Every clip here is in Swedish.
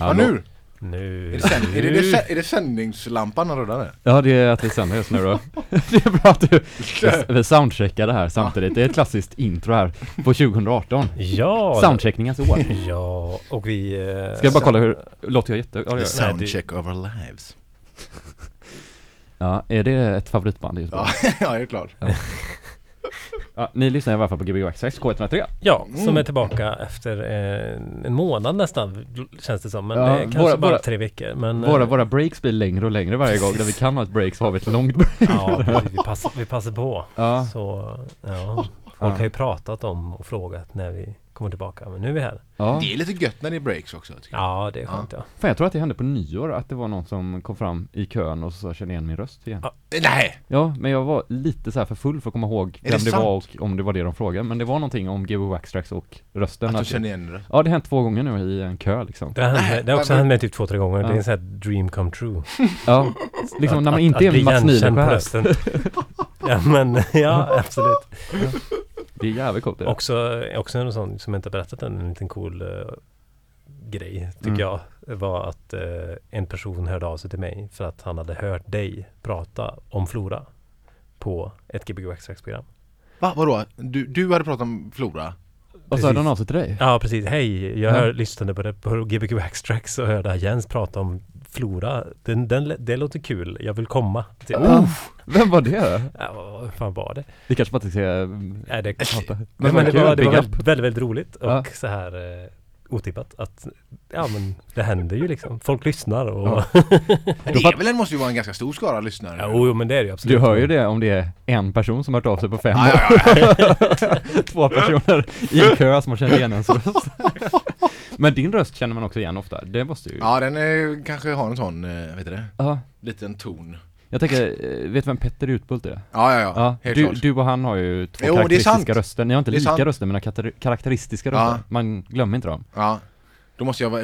Ja, nu? Nu. Är det sändningslampan han rullar med? Ja, det är att vi sänder just nu då. Det är bra att vi soundcheckar det här samtidigt. Det är ett klassiskt intro här på 2018. Ja. Soundcheckningens år. Ja, och vi... Ska jag bara kolla hur... Låter jag jätte... Soundcheck over lives. Ja, är det ett favoritband? Just ja, ja, det är klart. Ja. Ja, ni lyssnar i alla fall på GBG Wax Trax K103. Ja, som är tillbaka efter en månad nästan, känns det som. Men det är kanske bara 3 veckor. Men, våra breaks blir längre och längre varje gång. När vi kan ha ett break så har vi ett långt break. Ja, vi passar på. Ja. Så, ja. Folk har ju pratat om och frågat när vi kommer tillbaka. Men nu är vi här. Ja. Det är lite gött när det är breaks också. Jag. Ja, det är skönt. Ja. Fan, jag tror att det hände på nyår att det var någon som kom fram i kön och så kände igen min röst igen. Ja. Nej! Ja, men jag var lite så här för full för att komma ihåg vem det var och om det var det de frågade. Men det var någonting om GBG Wax Trax och rösten. Att du kände igen det? Ja, det har hänt 2 gånger nu i en kö liksom. Det har också hänt med typ 2-3 gånger. Ja. Det är en sån här dream come true. Ja, liksom att, när man inte är en Mats Nyhren på rösten. Ja, men ja, absolut. Ja. Det är jävligt coolt. Också en sån som jag inte har berättat än, en liten cool grej tycker jag, var att en person hörde av sig till mig för att han hade hört dig prata om Flora på ett GBG Wax Trax-program. Va? Vadå? Du hade pratat om Flora? Och så hörde han av sig till dig? Ja, precis. Hej, jag lyssnade på GBG Wax Trax och hörde Jens prata om Flora. Det låter kul. Jag vill komma. Vem var det? Ja, vad fan var det? Det kanske bara säga... Nej, det kan inte. Men det var väldigt, väldigt roligt och så här otippat att ja, men det händer ju liksom. Folk lyssnar och... Ja. Det måste ju vara en ganska stor skara lyssnare. Ja, men det är det ju absolut. Du hör ju det om det är en person som har hört av sig på 5 år. 2 personer i en kö som har känt igen ens röst. Men din röst känner man också igen ofta. Det måste ju... Ja, den är, kanske har en sån, vet du det? Ja. Liten ton. Jag tänker, vet vem Petter Jutbult är? Ja. Du och han har ju 2 karaktäristiska röster. Ni har inte lika röster, men karaktäristiska röster. Man glömmer inte dem. Ja. Då måste jag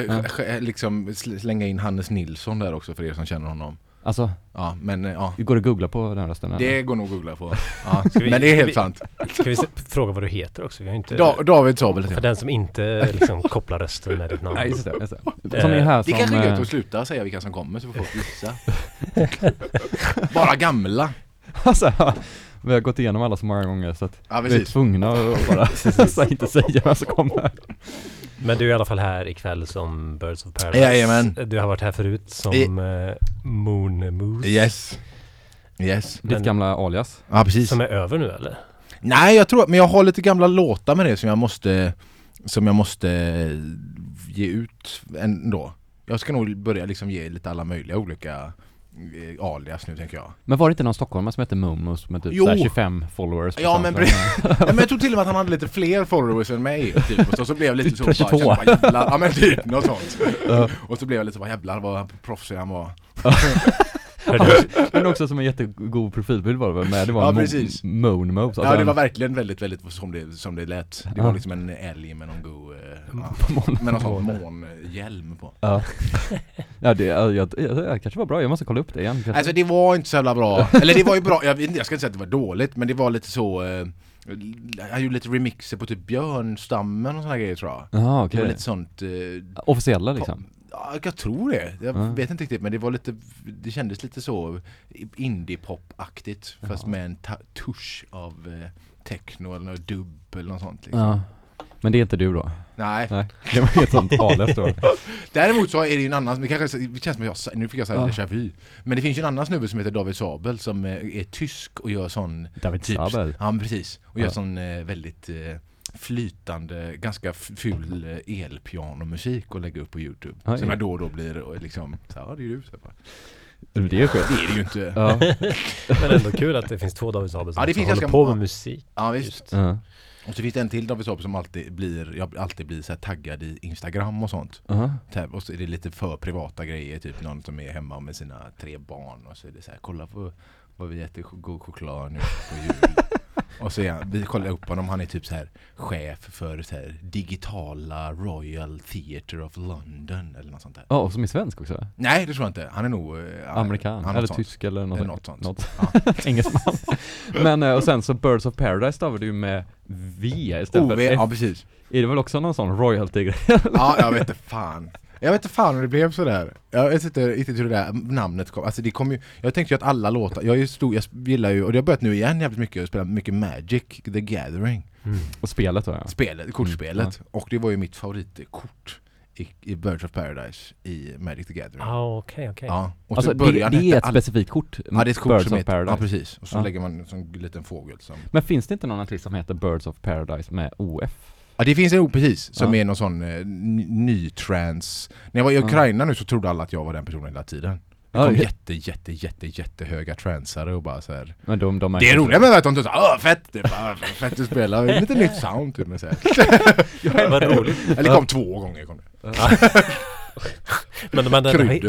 liksom slänga in Hannes Nilsson där också för er som känner honom. Alltså? Ja, men ja. Går det att googla på den här rösten? Eller? Det går nog att googla på. Ja. Men det är helt sant. Ska vi fråga vad du heter också? Vi har inte... David Sabel. För den som inte liksom kopplar rösten med ditt namn. Nej, just det. Som är här det som, kanske är gött att sluta säga vilka som kommer så får folk gissa. Bara gamla. Alltså, vi har gått igenom alla så många gånger så att vi är tvungna att bara inte säga vad som kommer. Men du är i alla fall här ikväll som Birds ov Paradise. Jajamän. Du har varit här förut som Moon Moose. Yes. Ditt gamla alias. Ja, precis. Som är över nu, eller? Nej, men jag har lite gamla låtar med det som jag måste ge ut ändå. Jag ska nog börja liksom ge lite alla möjliga olika alias nu, tänker jag. Men var det inte någon stockholmare som hette Moon Moose med typ 25 followers? Ja, men jag tror till och med att han hade lite fler followers än mig. Typ. Och så blev jag lite så... Ja, men typ något sånt. Och så blev jag lite så bara, jävlar vad proffsig han var. Men också som en jättegod profilbild var det med. Det var Moon Moose. Ja, det var verkligen väldigt, väldigt som det lät. Det var liksom en älg med någon god... Med någon sån månhjälm på. Ja, det kanske var bra. Jag måste kolla upp det igen. Kanske. Alltså, det var inte så jävla bra. Eller det var ju bra. Jag ska inte säga att det var dåligt, men det var lite så... Jag gjorde lite remixer på typ björnstammen och såna grejer, tror jag. Ja, okej. Det var lite sånt... Officiella, liksom. Jag tror det. Jag vet inte riktigt, men det var lite, det kändes lite så indie-pop-aktigt fast med en touch av techno eller något dubb eller något sånt liksom. Ja. Men det är inte du då? Nej. Det var helt sånt alias då. Däremot så är det ju en annan, det kanske känns som jag nu fick jag säga déjà vu. Men det finns ju en annan snubbe som heter David Sabel som är tysk och gör sån David Sabel. Ja, precis. Och gör sån väldigt flytande, ganska ful elpianomusik och lägga upp på YouTube. Som jag då blir liksom så här, det är ju så här. Det är skönt. Det är det ju inte. Ja. Men ändå kul att det finns 2 David Sabel som håller på med musik. Ja, visst. Ja. Och så finns det en till David Sabel som alltid blir så här taggad i Instagram och sånt. Och så är det lite för privata grejer, typ någon som är hemma med sina 3 barn och så är det så här, kolla på vad vi äter god choklad nu på jul. Och så vi kollar upp honom, han är typ så här chef för så här digitala Royal Theatre of London eller något sånt där. Ja, och som är svensk också? Nej, det tror jag inte. Han är nog amerikan eller tysk eller något sånt. Ja. Engelsman. Men och sen så Birds ov Paradise stavade du med V istället för... Ja, precis. Är det väl också någon sån royalty-grej? Ja, jag vet inte fan. Jag vet inte fan hur det blev så där. Jag vet inte riktigt hur det där namnet kom. Alltså det kom ju, jag tänkte ju att alla låtar, jag gillar ju, och det har börjat nu igen jävligt mycket, jag spelar mycket Magic the Gathering. Mm. Och spelet då, ja. Spelet, kortspelet. Mm. Och det var ju mitt favoritkort i Birds of Paradise i Magic the Gathering. Okej. Ja. Och alltså, det är ett specifikt kort. Ja, det är ett kort Birds som heter Paradise. Ja, precis. Och så lägger man en liten fågel som... Men finns det inte någon artist som heter Birds of Paradise med OF? Ja, det finns en precis som är någon sån ny trans. När jag var i Ukraina nu så trodde alla att jag var den personen hela tiden. Det kom jättehöga transare och bara så här. Men de det är roligt med att de tycker så fett, det är bara fett att spela lite nytt sound typ med så här. Ja, vad roligt. Eller kom två gånger kom det. Men de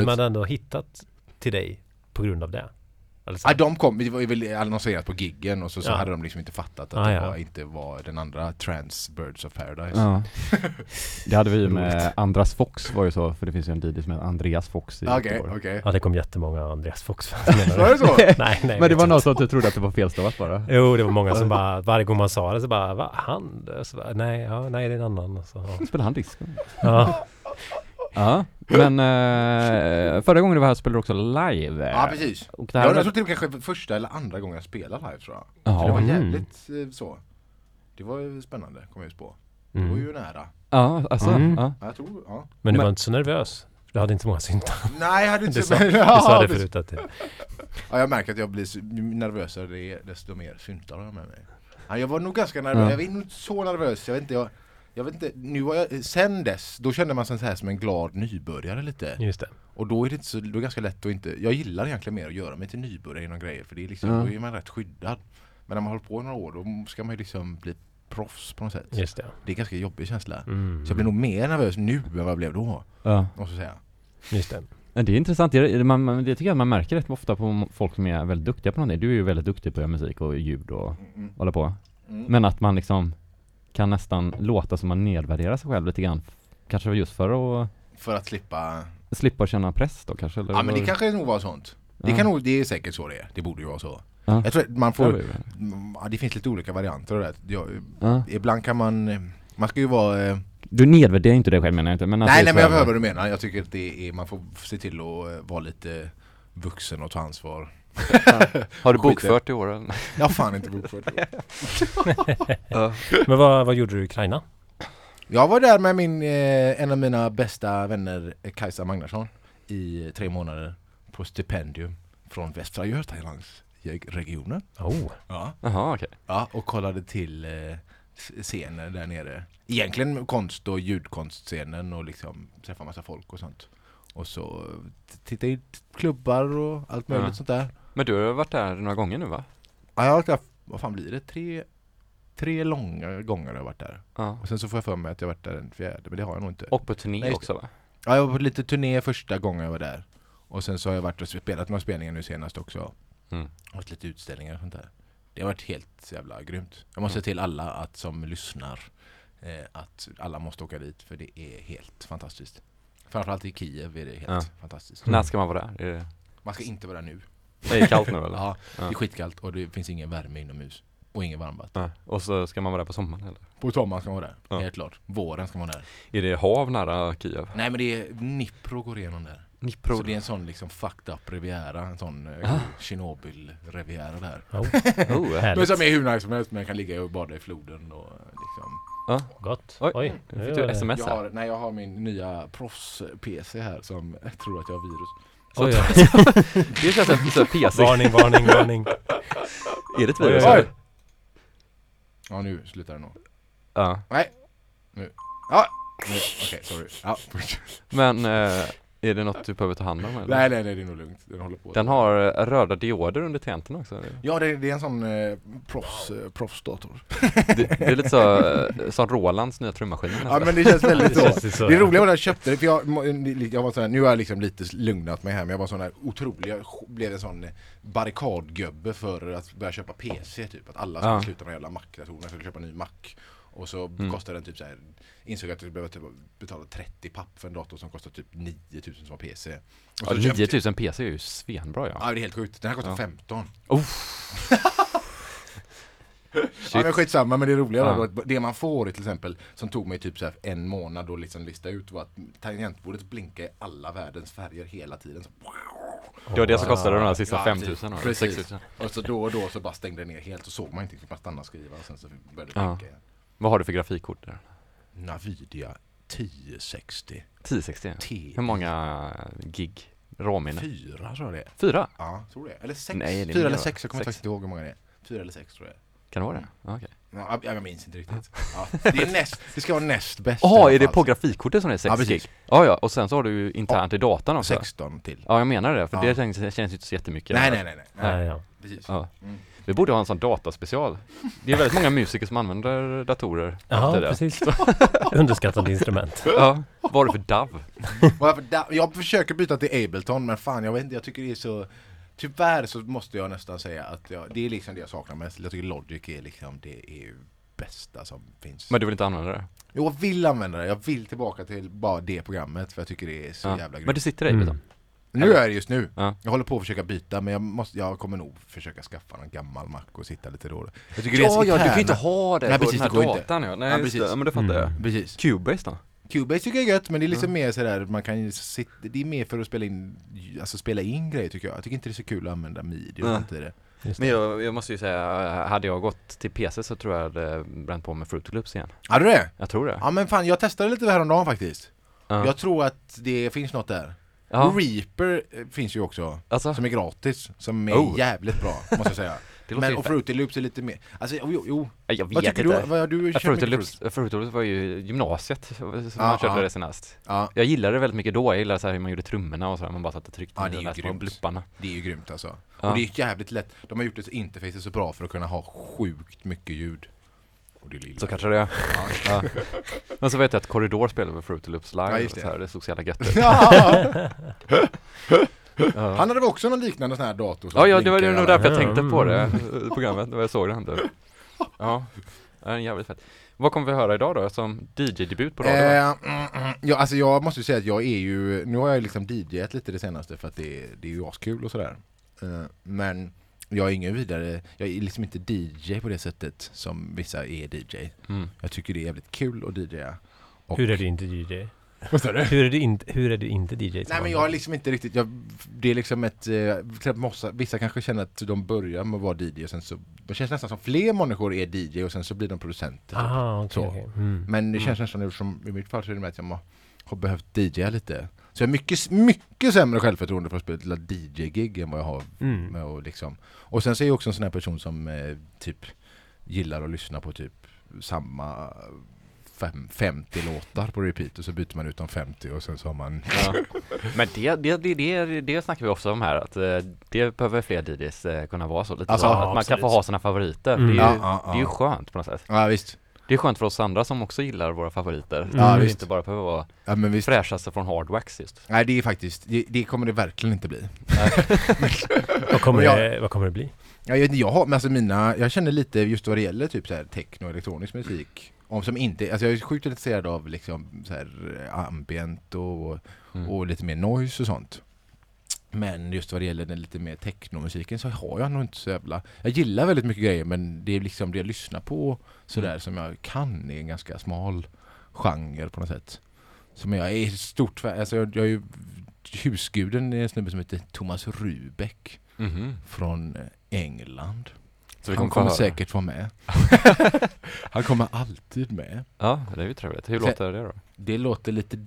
hade ändå hittat till dig på grund av det. Alltså. Ja, de kom, det var väl annonserat på giggen och så hade de liksom inte fattat att det inte var den andra Trans Birds of Paradise. Ja. Det hade vi med Andreas Fox var ju så, för det finns ju en DJ som heter Andreas Fox i Göteborg. Ja, det kom jättemånga Andreas Fox. Var det så? nej, men det var någon som du trodde att det var felstavat bara. Jo, det var många som bara, varje gång man sa det så bara, va? Han? Så bara, nej, det är en annan. Så, spelar han disco? Ja. Ja, men förra gången du var här spelade du också live. Ja, precis. Och det här jag tror det var kanske första eller andra gången jag spelade live, tror jag. Aha, det var jävligt så. Det var spännande, kom jag just på. Det var ju nära. Ja, alltså. Ja, jag tror, ja. Men du var inte så nervös? Du hade inte många syntar. Nej, jag hade inte. Du sa det förut att det... Ja, jag märker att jag blir nervösare desto mer syntar med mig. Ja, jag var nog ganska nervös. Jag var inte så nervös. Jag vet inte, nu var jag, sen dess, då kände man sig så här som en glad nybörjare lite. Just det. Och då är det inte så, då är ganska lätt att inte, jag gillar egentligen mer att göra mig till nybörjare i någon grejer, för det är liksom, då är man rätt skyddad. Men när man håller på i några år, då ska man ju liksom bli proffs på något sätt. Just det. Det är ganska jobbig känsla. Mm. Så jag blir nog mer nervös nu än vad jag blev då. Ja. Och så säga. Just det. Men det är intressant, det tycker jag man märker rätt ofta på folk som är väldigt duktiga på någonting. Du är ju väldigt duktig på musik och ljud och hålla på. Mm. Men att man liksom... kan nästan låta som man nedvärderar sig själv lite grann. Kanske just för att slippa känna press då kanske. Eller ja, men det kanske nog var sånt. Det kan nog, det är säkert så det är. Det borde ju vara så. Ja. Jag tror att man får... Ja, det finns lite olika varianter av det. Ibland kan man... Man ska ju vara... Du nedvärderar inte dig själv menar jag inte. Men nej, men jag hör vad du menar. Jag tycker att det är, man får se till att vara lite vuxen och ta ansvar. Har du bokfört i år? Jag har fan inte bokfört i år. Men vad gjorde du i Ukraina? Jag var där med en av mina bästa vänner Kajsa Magnarsson i 3 månader på stipendium från Västra Götalandsregionen. Jaha, okej. Ja, och kollade till scener där nere. Egentligen konst och ljudkonstscenen och liksom träffa massa folk och sånt. Och så titta i klubbar och allt möjligt sånt där. Men du har varit där några gånger nu va? Ja, jag har varit där, vad fan blir det? Tre långa gånger har jag varit där. Ja. Och sen så får jag för mig att jag varit där den 4:e, men det har jag nog inte. Och på turné också va? Ja, jag var på lite turné första gången jag var där. Och sen så har jag varit och spelat några spelningar nu senast också. Mm. Och lite utställningar och sånt där. Det har varit helt jävla grymt. Jag måste säga till alla att som lyssnar att alla måste åka dit för det är helt fantastiskt. Framförallt i Kiev är det helt fantastiskt. När ska man vara där? Man ska inte vara där nu. Det är kallt nu eller? Ja, det är skitkallt och det finns ingen värme inomhus. Och ingen varmvatten. Och så ska man vara där på sommaren eller? På sommaren ska man vara där, helt klart. Våren ska man vara där. Är det hav nära Kiev? Nej, men det är Dnipro går igenom där. Dnipro, så det är en sån liksom fucked up riviera. En sån Tjernobyl-riviera där. Men som är hur nice som helst. Man kan ligga och bada i floden och liksom... Ja, gott. Oj. Nu fick du sms här. Jag har min nya proffs-PC här som jag tror att jag har virus. Oj. Det känns som en PC. Varning. Är det ett virus? Oj. Ja, nu slutar det nog. Ja. Nej. Nu. Ja. Okej, sorry. Ja. Men är det något du behöver ta hand om? Eller? Nej, det är nog lugnt. Den håller på. Den har röda dioder under tenten också. Eller? Ja, det är en sån proffsdator. Det är lite som Rolands nya trummaskin. Ja, men det känns väldigt så. Det är roligt att jag köpte det. För jag var sån här, nu har jag liksom lite lugnat mig här. Men jag var sån här otrolig. Jag blev en sån barrikadgubbe för att börja köpa PC. Typ. Att alla skulle sluta med jävla Mac-datorerna. Jag skulle köpa en ny Mac. Och så kostade den typ så här, insåg att du behövde typ betala 30 papp för en dator som kostar typ 9 000 som var PC. Och 9 000 PC är ju svenbra. Ja, det är helt sjukt. Den här kostar 15. Ja, men skitsamma, men det roliga då, det man får till exempel, som tog mig typ så här en månad att liksom lista ut, var att tangentbordet blinkar i alla världens färger hela tiden. Så, det var det som kostade de här sista 5 000. Precis. Och så då och då så bara stängde det ner helt och såg man inte, fick man stanna och skriva och sen så började det blinka igen. Vad har du för grafikkort där? Nvidia 1060. 1060? Hur många gig? Råminne? 4 tror jag det är. 4? Ja, tror det. Eller 6. Nej, 4 eller 6, jag kommer inte ihåg hur många det är. 4 eller 6 tror jag. Kan det vara det? Ja, okej. Ja, jag minns inte riktigt. Ja, det är näst, det ska vara näst bäst. Jaha, är det på grafikkortet som det är 6 gig? Ja, och sen så har du ju internt i datan också. 16 till. Ja, jag menar det, för det känns ju inte så jättemycket. Nej. Precis. Ja. Mm. Vi borde ha en sån dataspecial. Det är väldigt många musiker som använder datorer. Ja, precis. Underskattade instrument. Ja, vad är det för DAV? Jag försöker byta till Ableton, men fan, jag vet inte, jag tycker det är så... Tyvärr så måste jag nästan säga att det är liksom det jag saknar mest. Jag tycker Logic är liksom det är bästa som finns. Men du vill inte använda det? Jo, jag vill använda det. Jag vill tillbaka till bara det programmet, för jag tycker det är så jävla grymt. Men du sitter i Ableton? Nu är det just nu. Ja. Jag håller på att försöka byta, men jag kommer nog försöka skaffa en gammal Mac och sitta lite då. Jag tycker du kan ju inte ha det. Nej, precis, den här datan. Nej, precis. Ja, men det fattar jag. Precis. Cubase då? Cubase tycker jag är gött, men det är liksom mer sådär, man kan ju sitta, det är mer för att spela in grejer tycker jag. Jag tycker inte det är så kul att använda MIDI och allt det. Men jag måste ju säga, hade jag gått till PC så tror jag hade bränt på med Fruitclub igen. Hade du det? Jag tror det. Ja, men fan, jag testade lite häromdagen faktiskt. Jag tror att det finns något där. Reaper finns ju också, alltså, som är gratis, som är jävligt bra, måste jag säga. Men och Fruity Loops är lite mer. Alltså, jag vet inte. Fruity Loops var ju gymnasiet som man körde det senast. Jag gillade det väldigt mycket då. Jag gillade så här hur man gjorde trummorna och så här, man bara satt och tryckte in de där blupparna. Det är ju grymt alltså. Och det är jävligt lätt. De har gjort det så interfacet så bra för att kunna ha sjukt mycket ljud. Och det lilla. Så kanske det är. Ja. Men så vet jag att Korridor spelade med Fruity Loops live och så här, det såg så jävla gött ut. Han hade också någon liknande sån här dator. Ja, det var ju nog därför jag tänkte på det programmet när jag såg det här. Ja, det är jävligt fett. Vad kommer vi höra idag då, som DJ-debut på radio? Alltså jag måste ju säga att jag är ju... Nu har jag liksom DJ:at lite det senaste för att det är ju askul och sådär. Men jag är ingen vidare... Jag är liksom inte DJ på det sättet som vissa är DJ. Mm. Jag tycker det är jävligt kul att DJa. Hur är det inte DJ? Hur är du inte DJ? Nej, men jag har liksom inte riktigt, det är liksom ett vissa kanske känner att de börjar med att vara DJ och sen så det känns nästan som fler människor är DJ och sen så blir de producenter. Okay. Mm. Men det känns nästan som i mitt fall så är det med att jag har behövt DJa lite. Så jag har mycket sämre självförtroende för att spela till DJ-gig än vad jag har med och liksom. Och sen så är jag också en sån här person som typ gillar att lyssna på typ samma 50 låtar på repeat och så byter man ut de 50 och sen så har man... Ja. Men det snackar vi också om här, att det behöver fler DJs kunna vara så lite. Alltså, att man kan få ha sina favoriter. Det är ju skönt på något sätt. Ja, visst. Det är skönt för oss andra som också gillar våra favoriter. Ja, visst. Inte bara behöver vara fräschaste från Hardwax just. Nej, det är faktiskt... Det kommer det verkligen inte bli. Vad kommer det bli? Jag känner lite just vad det gäller typ så här techno, elektronisk musik. Som inte, alltså jag är sjukt intresserad av liksom så här ambient och lite mer noise och sånt. Men just vad det gäller den lite mer technomusiken så har jag nog inte så jävla... Jag gillar väldigt mycket grejer, men det är liksom det jag lyssnar på sådär som jag kan är en ganska smal genre på något sätt. Som jag är stort... Alltså jag är ju husguden i en snubbe som heter Thomas Rubeck från England. Han kommer säkert vara med. Han kommer alltid med. Ja, det är ju trevligt. Hur låter det då? Det låter lite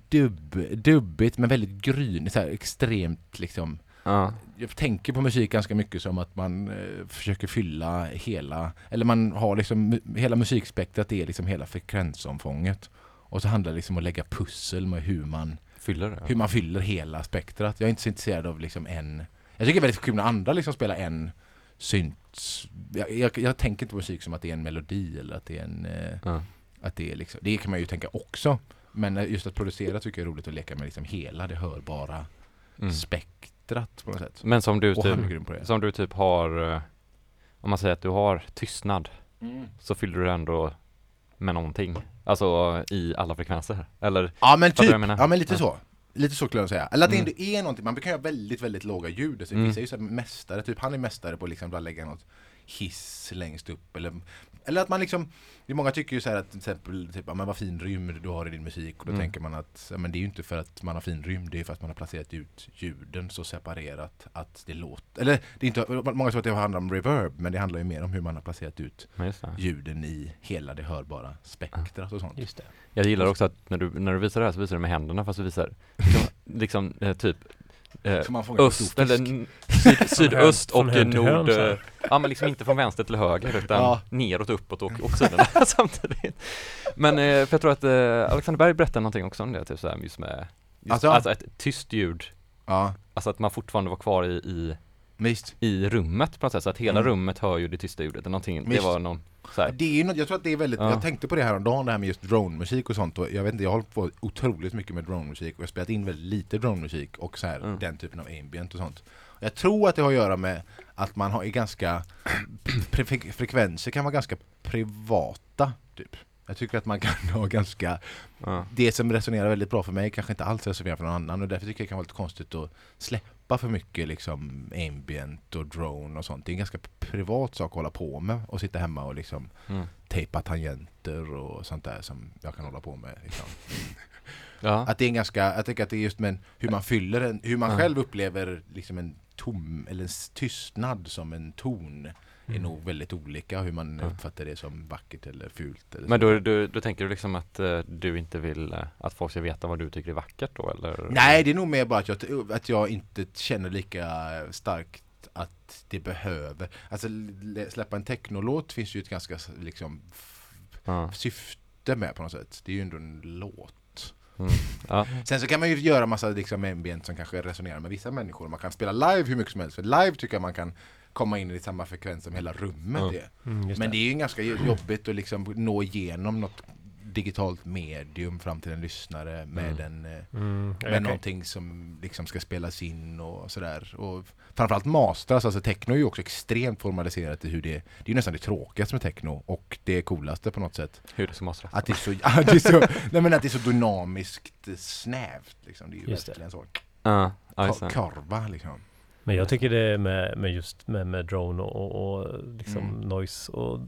dubbigt men väldigt gryn. Så här extremt liksom. Ja. Jag tänker på musik ganska mycket som att man försöker fylla hela... Eller man har liksom... Hela musikspektrat är liksom hela frekvensomfånget. Och så handlar det liksom om att lägga pussel med hur man... Fyller det? Hur man fyller hela spektrat. Jag är inte så intresserad av liksom en... Jag tycker det är väldigt kul när andra liksom spelar en... synt. Jag tänker inte på musik som att det är en melodi eller att det är en att det är liksom, det kan man ju tänka också, men just att producera tycker jag är roligt att leka med liksom hela det hörbara spektrat på något sätt. Men som du typ har, om man säger att du har tystnad så fyller du ändå med någonting, alltså i alla frekvenser eller lite så skulle jag säga. Eller att det inte är någonting. Man kan göra väldigt, väldigt låga ljud. Alltså, vissa är ju så mästare. Typ han är mästare på liksom att lägga något hiss längst upp. Eller Eller att man liksom, det många tycker ju så här att till exempel typ, men vad fin rymd du har i din musik, och då tänker man att men det är ju inte för att man har fin rymd, det är för att man har placerat ut ljuden så separerat att det låter, eller det är inte, många tror att det handlar om reverb, men det handlar ju mer om hur man har placerat ut ljuden i hela det hörbara spektrat och sånt. Just det. Jag gillar också att när du visar det här så visar du med händerna, fast du visar liksom typ öst eller sydöst och nord. Ja, men liksom inte från vänster till höger utan neråt, uppåt och sidorna samtidigt. Men för jag tror att Alexander Berg berättade någonting också om det, typ så här, just med just, alltså ett tyst ljud. Ja. Alltså att man fortfarande var kvar i rummet på något sätt, så att hela rummet hör ju det tysta ljudet eller någonting. Mist. Det var någon så här. Det är ju något, jag tror att det är väldigt jag tänkte på det här om dagen, det här med just dronemusik och sånt, och jag vet inte, jag har hållit på otroligt mycket med dronemusik och jag har spelat in väldigt lite dronemusik och så här den typen av ambient och sånt. Jag tror att det har att göra med att man har ganska frekvenser kan vara ganska privata typ. Jag tycker att man kan ha ganska det som resonerar väldigt bra för mig kanske inte alls resonerar för någon annan, och därför tycker jag det kan vara lite konstigt att släppa för mycket liksom ambient och drone och sånt. Det är en ganska privat sak att hålla på med och sitta hemma och liksom tejpa tangenter och sånt där som jag kan hålla på med liksom. Att det är en ganska, jag tycker att det är just men hur man fyller en, hur man själv upplever liksom en tom eller en tystnad som en ton. Är nog väldigt olika hur man uppfattar det som vackert eller fult. Eller men då tänker du liksom att du inte vill att folk ska veta vad du tycker är vackert då? Eller? Nej, det är nog mer bara att jag inte känner lika starkt att det behöver. Alltså släppa en technolåt finns ju ett ganska liksom, syfte med på något sätt. Det är ju ändå en låt. Sen så kan man ju göra massa liksom, ambient som kanske resonerar med vissa människor. Man kan spela live hur mycket som helst. För live tycker jag man kan komma in i samma frekvens som hela rummet är. Men det är ju ganska jobbigt att liksom nå igenom något digitalt medium fram till en lyssnare med någonting som liksom ska spelas in och sådär. Och framförallt mastras, alltså techno är ju också extremt formaliserat i hur det är. Det är ju nästan det tråkigaste med techno och det coolaste på något sätt. Hur det ska mastras. Att det är så, att det är så dynamiskt snävt liksom. Det är ju verkligen en sån korva liksom. Men jag tycker det med just med drone och liksom noise och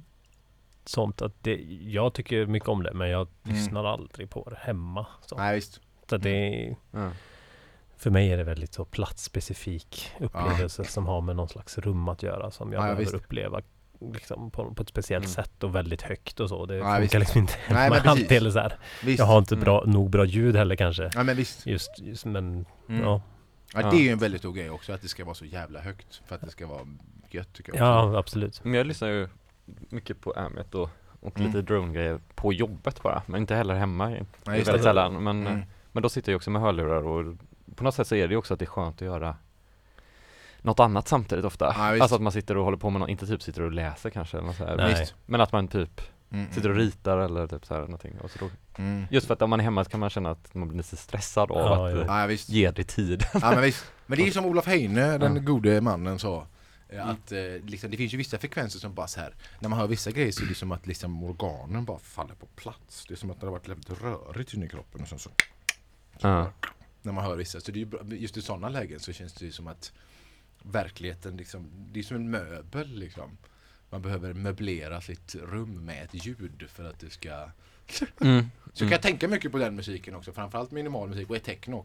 sånt, att det, jag tycker mycket om det men jag lyssnar aldrig på det hemma. Så. Nej, visst. Så det, för mig är det väldigt så platsspecifik upplevelse som har med någon slags rum att göra som jag behöver uppleva liksom på ett speciellt sätt och väldigt högt och så. Det funkar liksom inte hemma alltid. Jag har inte nog bra ljud heller kanske. Ja, men visst. Just men ja, det är ju en väldigt stor grej också, att det ska vara så jävla högt för att det ska vara gött tycker jag också. Ja, absolut. Men jag lyssnar ju mycket på ambient och lite drone-grejer på jobbet bara, men inte heller hemma. Nej, det är väldigt sällan. Men då sitter jag också med hörlurar och på något sätt så är det ju också att det är skönt att göra något annat samtidigt ofta. Ja, alltså att man sitter och håller på med något, inte typ sitter och läser kanske. Eller något så här. Nej. Men att man typ sitter och ritar eller typ så här någonting. Och så då, just för att om man är hemma så kan man känna att man blir lite stressad av att ge det tid. Ja, men visst. Men det är ju som Olof Heine, den gode mannen, sa. Att liksom, det finns ju vissa frekvenser som bara så här, när man hör vissa grejer så är det som att liksom organen bara faller på plats. Det är som att det har varit väldigt rörigt inne i kroppen och så när man hör vissa. Så det är ju, just i sådana lägen så känns det ju som att verkligheten liksom, det är som en möbel liksom. Man behöver möblera sitt rum med ett ljud för att det ska... Så kan jag tänka mycket på den musiken också. Framförallt minimal musik och techno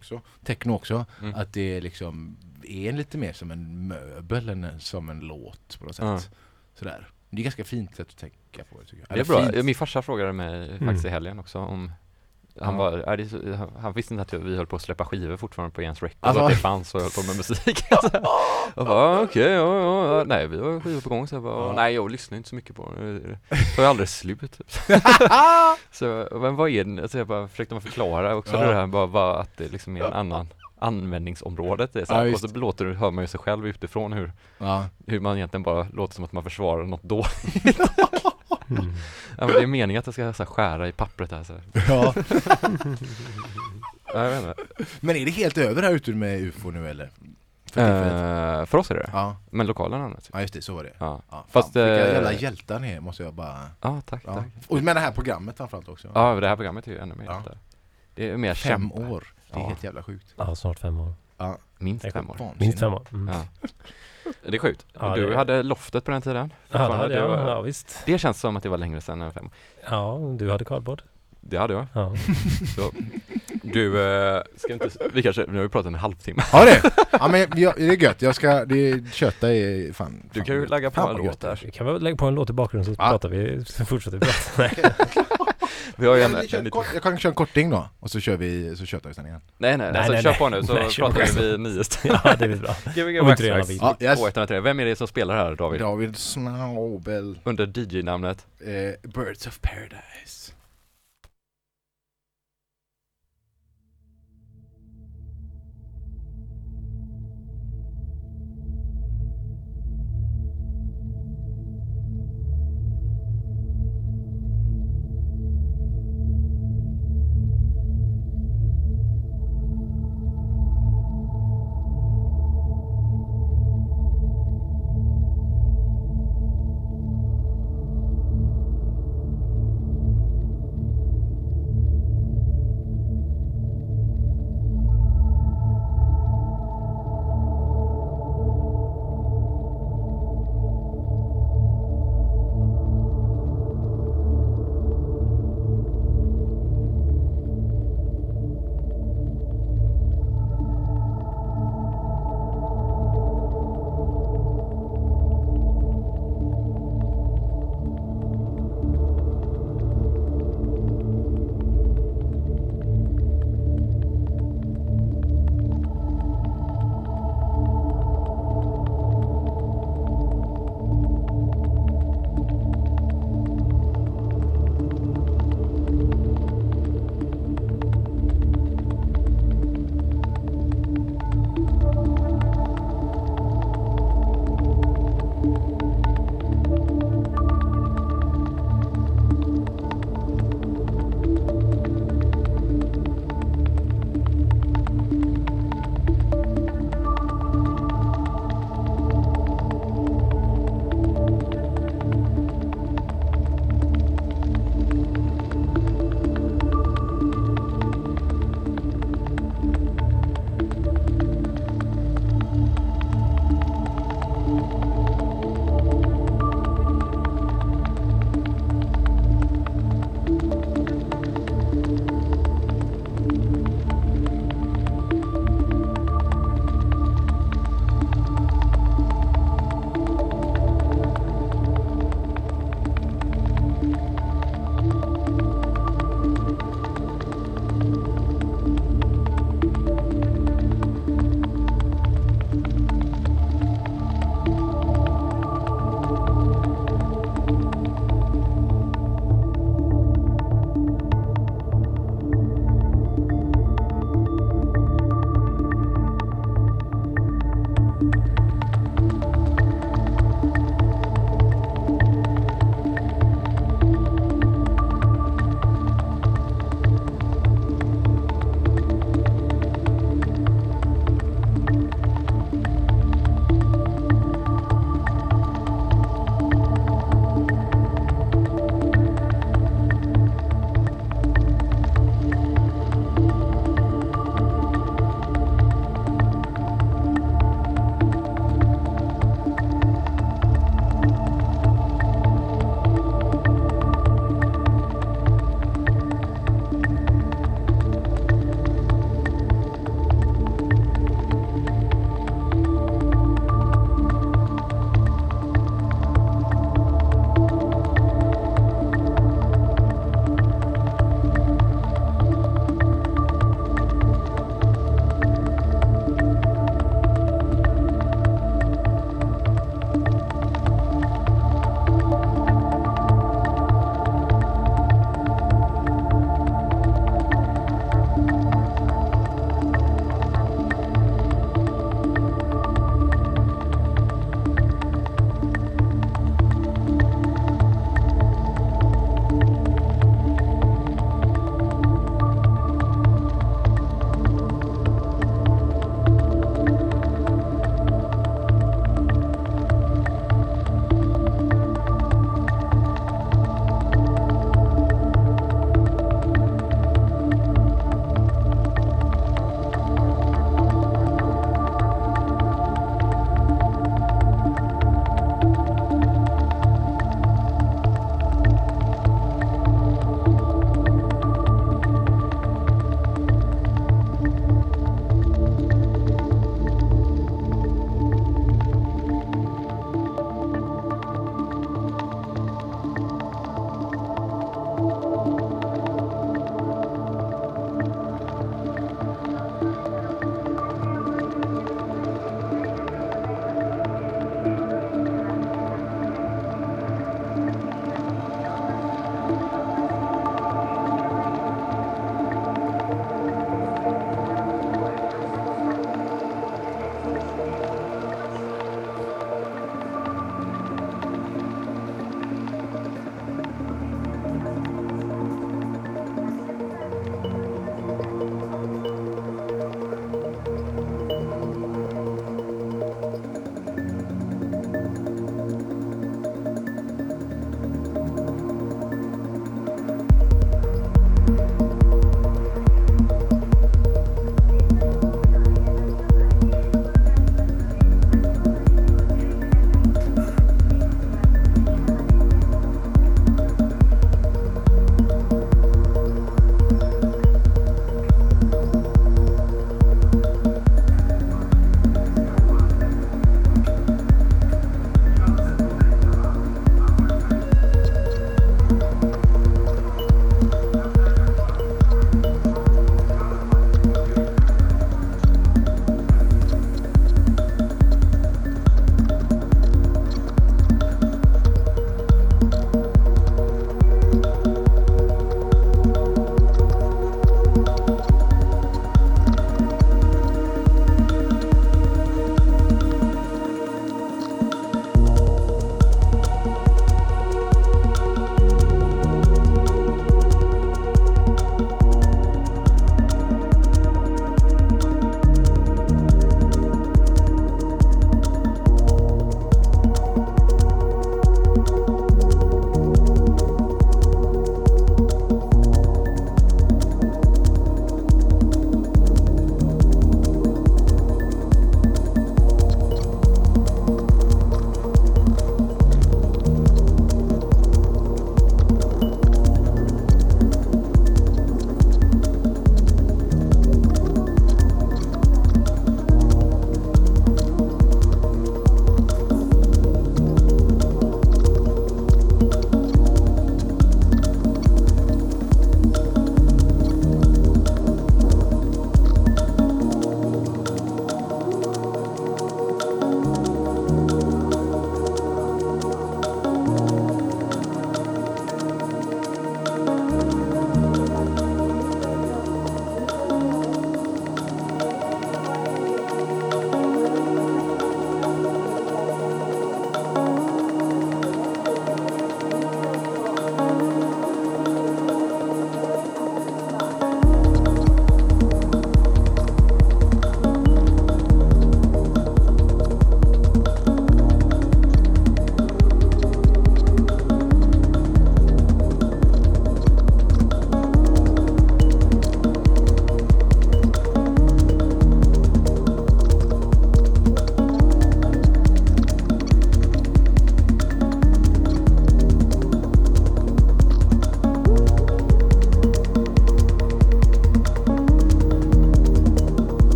också. Att det liksom är lite mer som en möbel än som en låt på något sätt. Sådär. Det är ganska fint sätt att tänka på det tycker jag. Det är bra. Fint. Min farsa frågade mig faktiskt i helgen också om... Han visste inte att vi höll på att släppa skivor fortfarande på Jens Records, alltså. Att det fanns och höll på med musik. Jag bara, okej. Nej, vi har skivor på gång. Så jag bara, nej, jag lyssnar inte så mycket på det. Det var aldrig slut. Så, men vad är det? Så jag bara försökte man förklara också det här, bara att det liksom är en annan användningsområdet. Är så här, och så hör man ju sig själv utifrån hur man egentligen bara låter som att man försvarar något dåligt. Ja, men det är meningen att jag ska så här, skära i pappret här så här. Ja. Jag vet inte. Men är det helt över här ute med UFO nu eller? För oss är det. Ja. Men lokalen annars. Alltså. Ja, just det, så var det. Ja. Ja, fast vilka jävla hjältar ni är, måste jag bara. Ja, tack. Och men det här programmet framförallt också. Ja, det här programmet är ju ännu mer hjältar. Det är mer 5 år. Det är helt jävla sjukt. Ja, snart 5 år. Ja, minst 5 år. Mm. Ja. Det är sjukt. Ja, du hade loftet på den tiden. Ja, visst. Det känns som att det var längre sedan än 5 år. Ja, du hade kardbord. Det hade jag. Ja. Så. Du, ska inte, vi kanske, nu har vi pratat en halvtimme. Ja, det. Ja, men det är gött. Jag ska, det köta är fan. Du kan ju lägga på en låt där. Vi kan väl lägga på en låt i bakgrunden så pratar vi, så fortsätter vi prata. Vi har jag kan köra en korting då och så kör vi, så köter vi sen igen. Nej, på nu så pratar vi 9 stycken. Ja, det blir bra. GBG Wax Trax. Ja, K103. Vem är det som spelar här, David? David Sabel. Under DJ-namnet Birds of Paradise.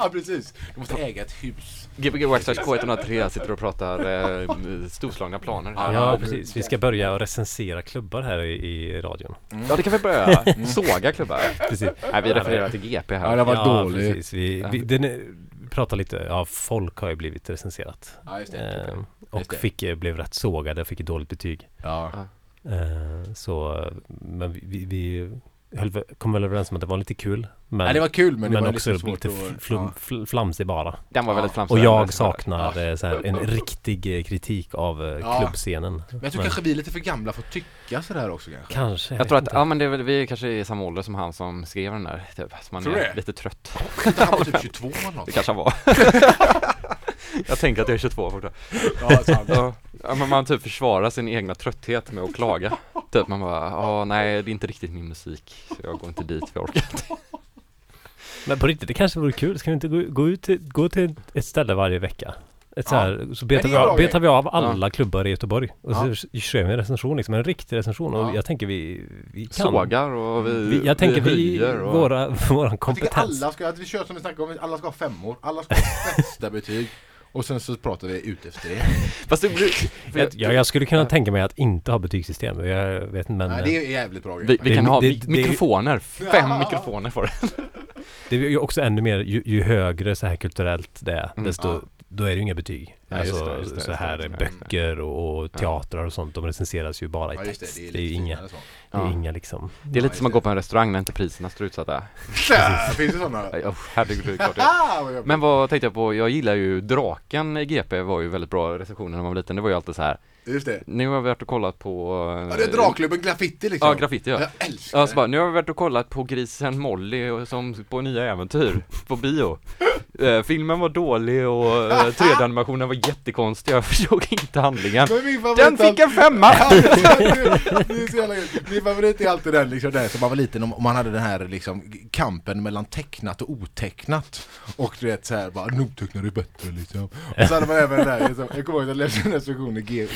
Ja, precis. De måste äga ett hus. GBG Wax Trax K103 sitter och pratar storslagna planer. Här. Ja, precis. Vi ska börja recensera klubbar här i radion. Mm. Ja, det kan vi börja. Såga klubbar. Precis. Nej, vi refererar till GP här. Ja, det var dåligt. Precis. Vi pratar lite, ja, folk har ju blivit recenserat. Ja, just det. Och blev rätt sågade och fick ett dåligt betyg. Ja. Så, men vi kom väl överens om att det var lite kul. Men, ja, det var kul, men det var också lite flamsig bara. Den var väldigt flamsig. Och jag saknar en riktig kritik av klubbscenen. Men jag tror kanske vi är lite för gamla för att tycka sådär också. Kanske. Jag tror att men vi är kanske i samma ålder som han som skrev den där. Typ. Man är lite trött. Han var typ 22 eller något. Det kanske han var. Jag tänker att jag är 22 fortfarande. Ja, men man typ försvarar sin egna trötthet med att klaga. Typ man bara, nej, det är inte riktigt min musik. Jag går inte dit för jag orkar inte. Men på riktigt, det kanske vore kul. Ska vi inte gå till ett ställe varje vecka? Så betar vi av alla klubbar i Göteborg. Och så kör vi en recension, liksom en riktig recension. Och jag tänker vi kan. Sågar och vi höjer. Och... Våran kompetens. Jag tycker alla ska, att vi kör som vi snackar om, alla ska ha 5 år. Alla ska ha bästa betyg. Och sen så pratar vi ut efter det. Fast det blir, jag skulle kunna tänka mig att inte ha betygssystem. Jag vet, men nej, det är jävligt bra. Vi kan ha mikrofoner. 5 mikrofoner för det. Det är ju också ännu mer, ju högre så här kulturellt det är, desto då är det ju inga betyg. Ja, alltså just det, så här det, böcker och teatrar och sånt, de recenseras ju bara i text. Det är ju inga liksom. Det är lite som att gå på en restaurang när inte priserna står utsatta. Finns det sådana? Herregud, klart det. Men vad tänkte jag på, jag gillar ju Draken i GP, var ju väldigt bra recensioner när man var liten. Det var ju alltid så här. Just det. Nu har vi varit och kollat på... Ja, det är dragklubben graffiti liksom. Ja, graffiti, ja. Jag älskar det. Nu har vi varit och kollat på grisen Molly som på nya äventyr på bio. Filmen var dålig och 3D-animationen var jättekonstig. Jag förstod inte handlingen. Den fick en 5! Min favorit är alltid den liksom, där som man var liten och man hade den här liksom, kampen mellan tecknat och otecknat. Och du vet så här, bara, otecknat är bättre liksom. Och så hade man även den där, liksom, jag kommer ihåg att jag läste en recension i GP.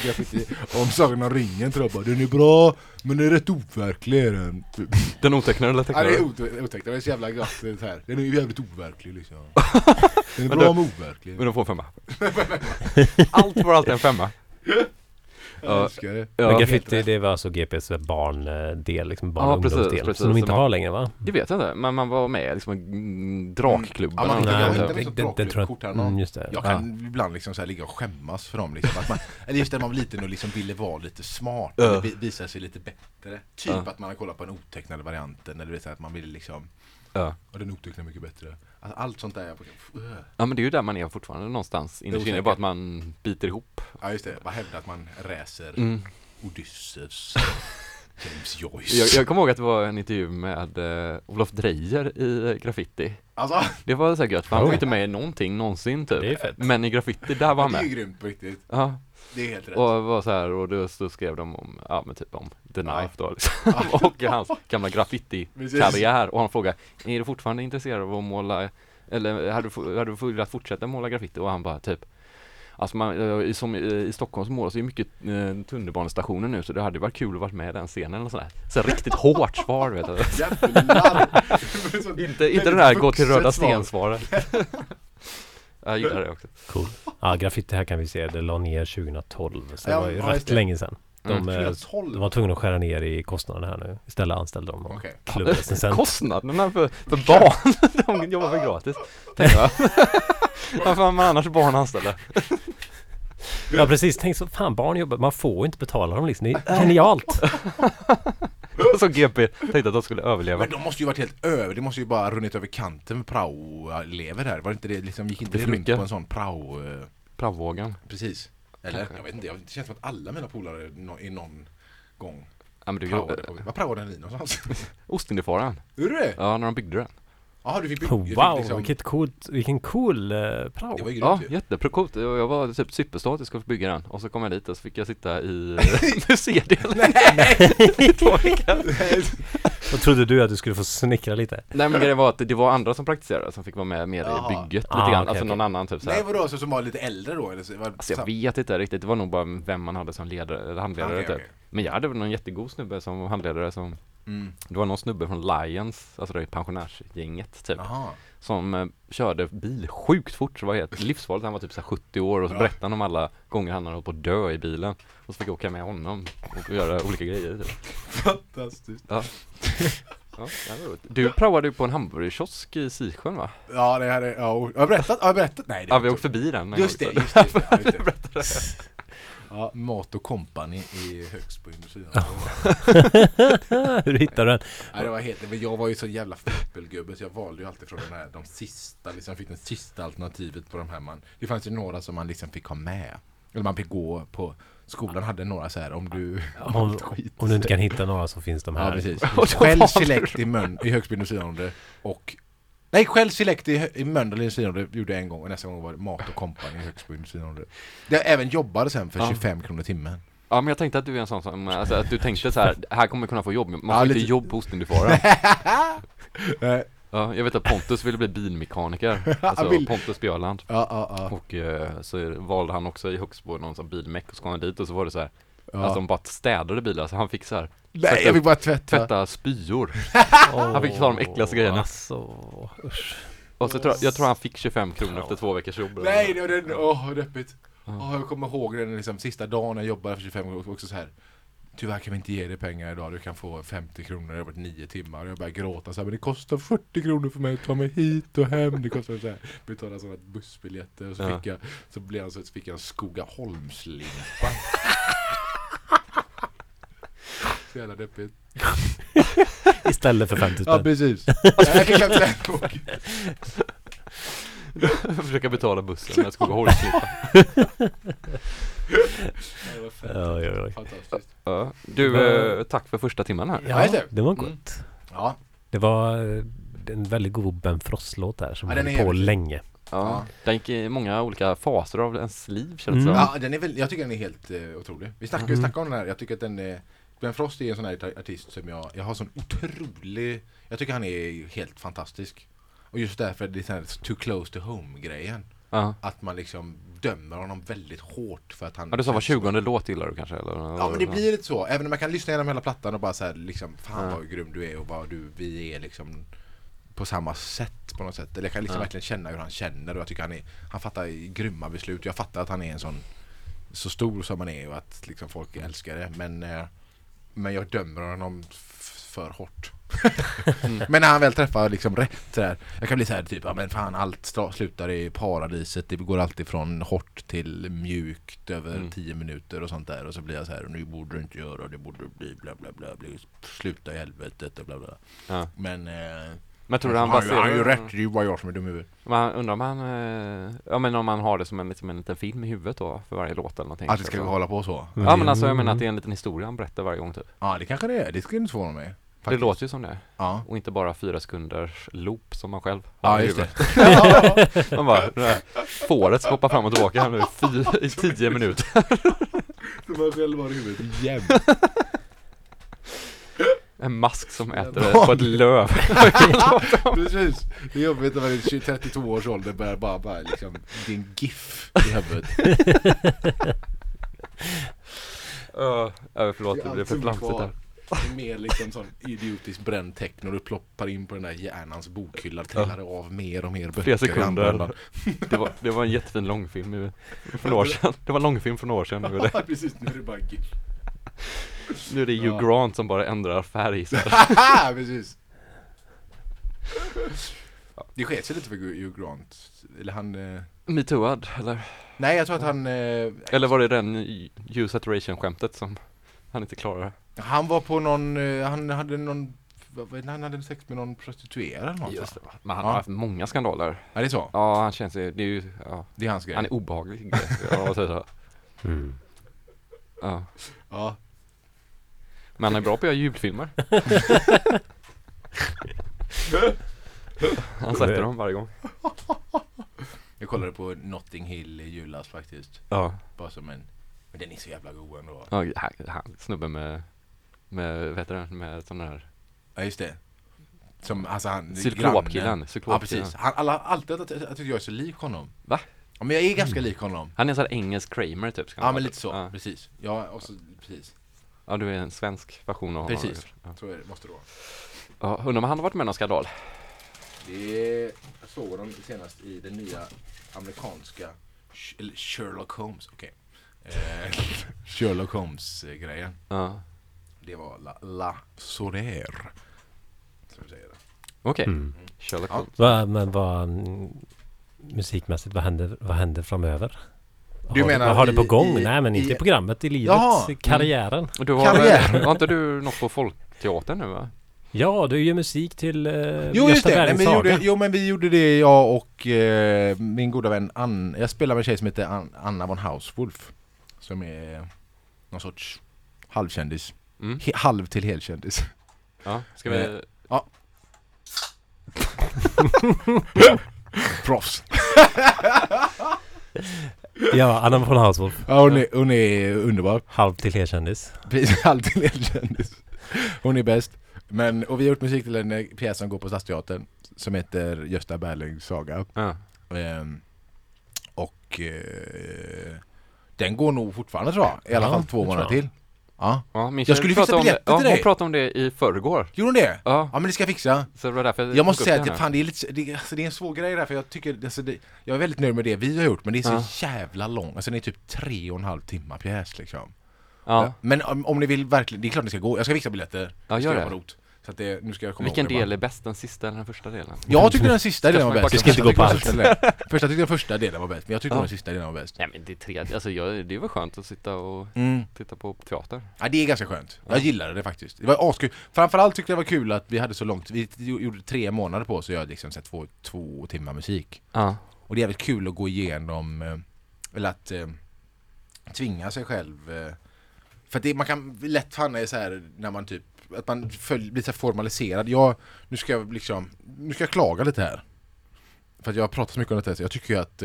Om Sagan om ringen tror jag bara, den är bra, men den är rätt overklig den. Den otecknade eller tecknade? Ja, det är otecknade, det är så jävla gott det här. Den är jävligt overklig liksom. Den är bra men overklig. Men de får 5. Allt var alltid en 5. Jag älskar det. Ja, graffiti, det var alltså GPs barndel, liksom barnungdomsdel, som de inte har längre, va? Det vet jag inte, men man var med liksom en drakklubb. Ja, det tror jag. Just det. Jag kan ibland liksom så här ligga och skämmas för dem liksom, att man, eller just när man var liten och liksom ville vara lite smart och visa sig lite bättre. Typ att man har kollat på en otecknad varianten eller det så att man ville liksom och den otecknade mycket bättre. Alltså, allt sånt där jag ja, men det är ju där man är fortfarande någonstans. Det är bara att man biter ihop. Ja, just det. Vad hävdar att man räser Odysseus. James Joyce. Jag kommer ihåg att det var en intervju med Olof Dreyer i graffiti. Alltså. Det var så gött. Han var inte med i någonting någonsin typ. Men i graffiti där var han med. Det är ju grymt på riktigt. Ja. Det är helt rätt. Och var så här, och då skrev de om men typ om The Knife då liksom. Och hans gamla graffiti karriär och han frågade, är du fortfarande intresserad av att måla eller hade du velat fortsätta måla graffiti? Och han bara typ, alltså man, som i Stockholm så målas ju mycket tunnelbanestationer nu, så det hade varit kul att vara med i den scenen och sådär. Så riktigt hårt svar, vet du. Jävlar. inte det där gå till röda stensvaret. Jag gillar det också. Cool. Ja, graffiti här kan vi se. Det la ner 2012. Så det var ju rätt länge sedan. De var tvungna att skära ner i kostnaderna här nu. Istället anställde de kostnaderna för barn. De jobbar för gratis. Varför har man annars barn anställda? Ja, precis. Tänk så, fan, barn jobbar. Man får inte betala dem liksom. Det är genialt. Så GP tänkte att de skulle överleva. Men de måste ju varit helt över. Det måste ju bara runnit över kanten med prao-elever här. Var det inte det liksom, gick inte det runt på en sån prao-vågen? Precis. Eller? Jag vet inte. Det känns som att alla mina polare i någon gång vad praoade ni någonstans? Ostindiefararen. Hur är det? Ja, när de byggde den. Aha, du fick wow, liksom... vilken cool prao. Det var ju grymt. Ja, jättecoolt. Jag var typ superstatisk att bygga den. Och så kom jag dit och så fick jag sitta i museet. Nej! Vad trodde du att du skulle få snickra lite? Nej, men det var att det var andra som praktiserade som fick vara med i bygget lite grann. Okay, alltså någon annan typ så här. Nej, vadå? Så som var lite äldre då? Eller så, alltså, jag vet inte riktigt. Det var nog bara vem man hade som handledare typ. Men jag hade väl någon jättegod snubbe som handledare som Det var någon snubbe från Lions, alltså det är pensionärsgänget typ, som körde bil sjukt fort, så var helt livsfarligt. Han var typ så 70 år och så berättade han om alla gånger han hade hållit på att dö i bilen, och så fick jag åka med honom och göra olika grejer typ. Fantastiskt. Ja. Ja, du provade ju på en hamburgerkiosk i Sisjön, va? Ja, det hade jag. Har jag berättat? Nej, det vi åkte förbi den. Just det. Ja, just det. Ja, Mat och Company i Högsbo industriland. Hur hittar du den? Nej, det var men jag var ju så jävla flippelgubbe, så jag valde ju alltid från den här, de sista, liksom fick den sista alternativet på de här man. Det fanns ju några som man liksom fick ha med. Eller man fick gå på skolan, hade några så här, om du inte kan hitta några så finns de här. Ja, precis. Själv select i Högsbo industriland och nej, själv select i Mölndal gjorde jag en gång, och nästa gång var det Mat och Company i Högsbo. Jag även jobbade sen för 25 kronor timmen. Ja, men jag tänkte att du är en sån som, alltså, att du tänkte så här, här kommer jag kunna få jobb. Man får inte jobb hos din du får. Nej. Ja, jag vet att Pontus ville bli bilmekaniker. Alltså Pontus Björland. Och så valde han också i Högsbo någon sån bilmek, och så kom han dit och så var det så här, alltså de bara städade bilar, så han fick så här, nej, jag vill bara tvätta spyor. Han fick ta de äckligaste grejerna. Asså, usch. Och så jag tror han fick 25 kronor efter 2 veckors jobb. Nej, det var den, deppigt. Jag kommer ihåg den liksom, sista dagen jag jobbade för 25 kronor, också så här, tyvärr kan vi inte ge dig pengar idag, du kan få 50 kronor över 9 timmar. Jag började gråta så här, men det kostar 40 kronor för mig att ta mig hit och hem. Det kostar så här, betala sådana bussbiljetter. Och så fick jag, så blev han så att fick jag en Skogaholmslimpa. Jävla deppigt. Istället för 50 spänn. Ja, precis. Försöka betala bussen när jag skulle hålla slippa. Ja. Fantastiskt. Ja. Du, tack för första timmen här. Ja, det var gott. Ja. Det var en väldigt god Ben Frost-låt här som höll på länge. Ja, den gick i många olika faser av ens liv, känns det som. Ja, den är väl, jag tycker den är helt otrolig. Vi snackar om den här. Jag tycker att den är, Ben Frost är en sån här artist som jag har sån otrolig, jag tycker han är helt fantastisk. Och just därför det är sån här too close to home-grejen. Att man liksom dömer honom väldigt hårt för att han... Ja, du sa var 20:e låt gillar du kanske? Eller? Ja, men det blir lite så. Även om man kan lyssna igenom hela plattan och bara så här, liksom, fan vad grym du är och vad vi är liksom på samma sätt på något sätt. Eller jag kan liksom verkligen känna hur han känner, och jag tycker han fattar grymma beslut. Jag fattar att han är en sån, så stor som han är, och att liksom folk älskar det, men jag dömer honom för hårt. Men när han väl träffar liksom rätt där, jag kan bli så här typ, ja men fan, allt slutar i paradiset. Det går alltid från hårt till mjukt över 10 minuter och sånt där, och så blir jag så här, nu borde du inte göra det, borde bli bla bla bla, sluta i helvetet och bla bla. Ja. Men tror han baserar ju rätt, det är ju bara jag som är dum i huvudet. Man undrar om han om man har det som en liten film i huvudet då för varje låt eller någonting. Att det ska vi hålla på så. Ja, men alltså jag menar att det är en liten historia han berättar varje gång typ. Ja, det kanske det är. Det skulle inte svåra mig. Faktiskt. Det låter ju som det. Ja. Och inte bara 4 sekunders loop som man själv har i huvudet. Det. Man bara, fåret hoppar fram och tillbaka här nu i 10 minuter. Som man själv har i huvudet jämt. En mask som äter på ett löv. Precis. Det är jobbigt när man är 32 års ålder börjar bara liksom, det är en gif i huvudet. Förlåt, det blev för blantigt här. Mer liksom sån idiotisk bränd techno, du ploppar in på den där hjärnans bokhyllar, trillar av mer och mer böcker. 3 sekunder. Det var en jättefin långfilm för år sedan. Det var en långfilm från år sedan. Ja, precis. Nu är det bara gif. Nu är det Hugh Grant som bara ändrar färg. Precis. Det sker sig lite för Hugh Grant. Eller han... MeTooad, eller? Nej, jag tror att han... Eller var det den Hugh Saturation-skämtet som han inte klarade? Han var på någon... Han hade sex med någon prostituerad någonstans. Men han har haft många skandaler. Ja, det är så? Ja, han känns ju... Det är ju... Ja. Det är hans grej. Han är obehaglig. Ja, så. Ja. Men han är bra på att göra julfilmer. Han sätter dem varje gång. Jag kollade på Notting Hill i julas faktiskt. Ja. Bara som en... Men den är så jävla god ändå. Ja, han snubben med vet du, med sån där... Ja, just det. Som, alltså han... Cyklopkillen. Ja, precis. Alltid att jag är så lik honom. Va? Ja, men jag är ganska lik honom. Han är en sån här engelsk Kramer typ. Ja, men lite så. Ja. Precis. Ja, och så, precis. Ja, du är en svensk version av honom. Precis, ja. Så är det, måste det vara. Ja, undrar om han har varit med i någon skandal? Det såg de senast i den nya amerikanska Sherlock Holmes, okej. Sherlock Holmes-grejen. Ja. Det var La Sorère, som säger det. Okej, Sherlock Holmes. Ja. Men vad musikmässigt, vad händer framöver? Du menar vad har du på gång? Nej, men inte i programmet, i livet, i karriären. Och du har inte du något på Folkteatern nu, va? Ja, du gör musik till Gösta Berlings saga. Men vi gjorde det, jag och min goda vän Ann. Jag spelar med en tjej som heter Anna von Hauswolf, som är någon sorts halvkändis. Halv till helkändis. Ja, ska vi... Ja. Proffs. Ja, Anna von Hauswolf. Ja, hon är underbar. Halv till helkändis. Precis, halv till helkändis. Hon är bäst. Och vi har gjort musik till en pjäs som går på Stadsteatern som heter Gösta Berlings saga. Ja. Den går nog fortfarande, tror jag. I alla fall 2 månader till. Ja. Ja, jag skulle fixa biljetter till dig. Hon pratade om det i förrgår. Gjorde hon det? Ja, men det ska jag fixa. Så det därför jag måste säga att det är en svår grej där, för jag tycker, jag är väldigt nöjd med det vi har gjort, men det är så jävla långt. Alltså det är typ 3,5 timmar pjäs liksom. Ja. Men om ni vill verkligen, det är klart ni ska gå. Jag ska fixa biljetter. Ja, gör det. Så att det, nu ska jag komma. Vilken del är bäst, den sista eller den första delen? Jag tycker den sista delen var bäst. Jag ska inte gå på allt. Först tyckte den första delen var bäst, men jag tycker den sista delen var bäst. Nej, men det är tredje. Alltså det var skönt att sitta och titta på teater. Ja, det är ganska skönt. Jag gillade det faktiskt. Det var askul. Framförallt tyckte jag det var kul att vi hade så långt. Vi gjorde 3 månader på oss och jag hade liksom sett 2 timmar musik. Ja. Och det är väldigt kul att gå igenom, eller att tvinga sig själv. För det, man kan lätt hamna i så här när man typ att man blir så formaliserad. Nu ska jag klaga lite här. För att jag har pratat så mycket om det här. Så jag tycker ju att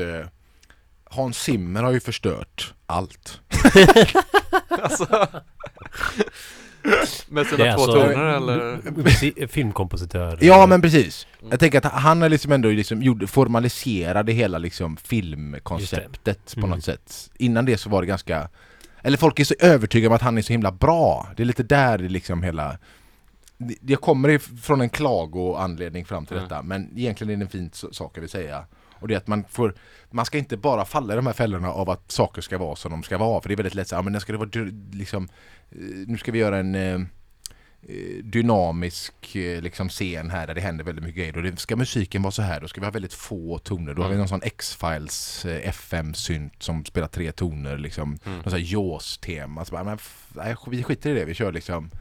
Hans Zimmer har ju förstört allt. Alltså. Med sina 2 toner eller filmkompositör. Ja, men precis. Jag tänker att han har liksom ändå formaliserade hela liksom filmkonceptet på något sätt. Innan det så var det ganska... Eller folk är så övertygade om att han är så himla bra. Det är lite där det liksom hela... Jag kommer från en klagoanledning fram till detta. Men egentligen är det en fin sak jag vill säga. Och det är att man ska inte bara falla i de här fällorna av att saker ska vara som de ska vara. För det är väldigt lätt så här, men ska det vara liksom, nu ska vi göra en dynamisk liksom scen här där det händer väldigt mycket grejer. Och det ska musiken vara så här, då ska vi ha väldigt få toner. Då har vi någon sån X-Files FM-synt som spelar 3 toner liksom. Någon sån här Jaws-tema. Alltså vi skiter i det, vi kör liksom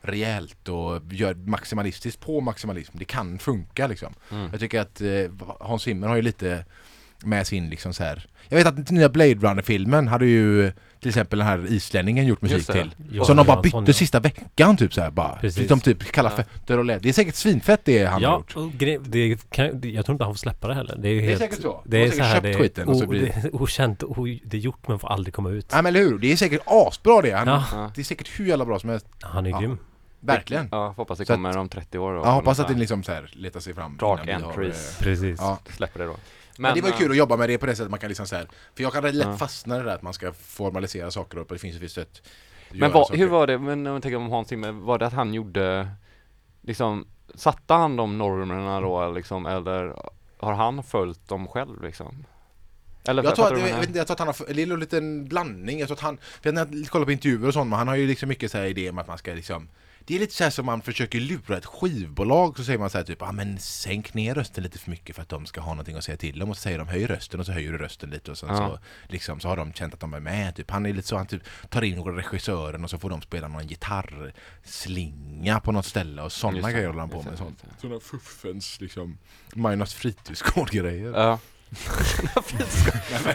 rejält och gör maximalistiskt på maximalism. Det kan funka liksom. Jag tycker att Hans Zimmer har ju lite med sin liksom så här. Jag vet att den nya Blade Runner-filmen hade ju till exempel den här islänningen gjort musik till. Ja, så de bara bytte sista veckan typ så här bara. Precis. De typ kallar fötter och led. Det är säkert svinfett det han har gjort. Jag tror inte han får släppa det heller. Det är ju helt, det är säkert så. Det är så här, köpt skiten och så blir det okänt och det är gjort men får aldrig komma ut. Nej, men hur? Det är säkert asbra det. Det är säkert hur jävla bra som helst. Han är grym. Verkligen. Ja, hoppas det kommer om 30 år. Jag hoppas att det liksom så här letar sig fram. Dark Entries. Precis. Ja, släpper det då. Men det var ju kul att jobba med det på det sättet man kan liksom så här, för jag kan lätt fastna i det där att man ska formalisera saker upp och det finns ett visst sätt. Men hur var det, men om jag tänker om Hans Zimmer, var det att han gjorde liksom, satte han de normerna då liksom, eller har han följt dem själv liksom? Eller jag tror att han har en liten blandning. Jag tror att han, för när jag kollar på intervjuer och sånt, men han har ju liksom mycket så här idéer om att man ska liksom. Det är lite så här som man försöker lura ett skivbolag, så säger man så här typ, men sänk ner rösten lite för mycket för att de ska ha någonting att säga till dem, och så säger de höj rösten och så höjer du rösten lite och sen så liksom så har de känt att de är med typ. Han är lite så, han typ tar in några regissören och så får de spela någon gitarrslinga på något ställe och sådana grejer håller han på med sånt. Sådana fuffens liksom minus fritidsgård-grejer. Ja.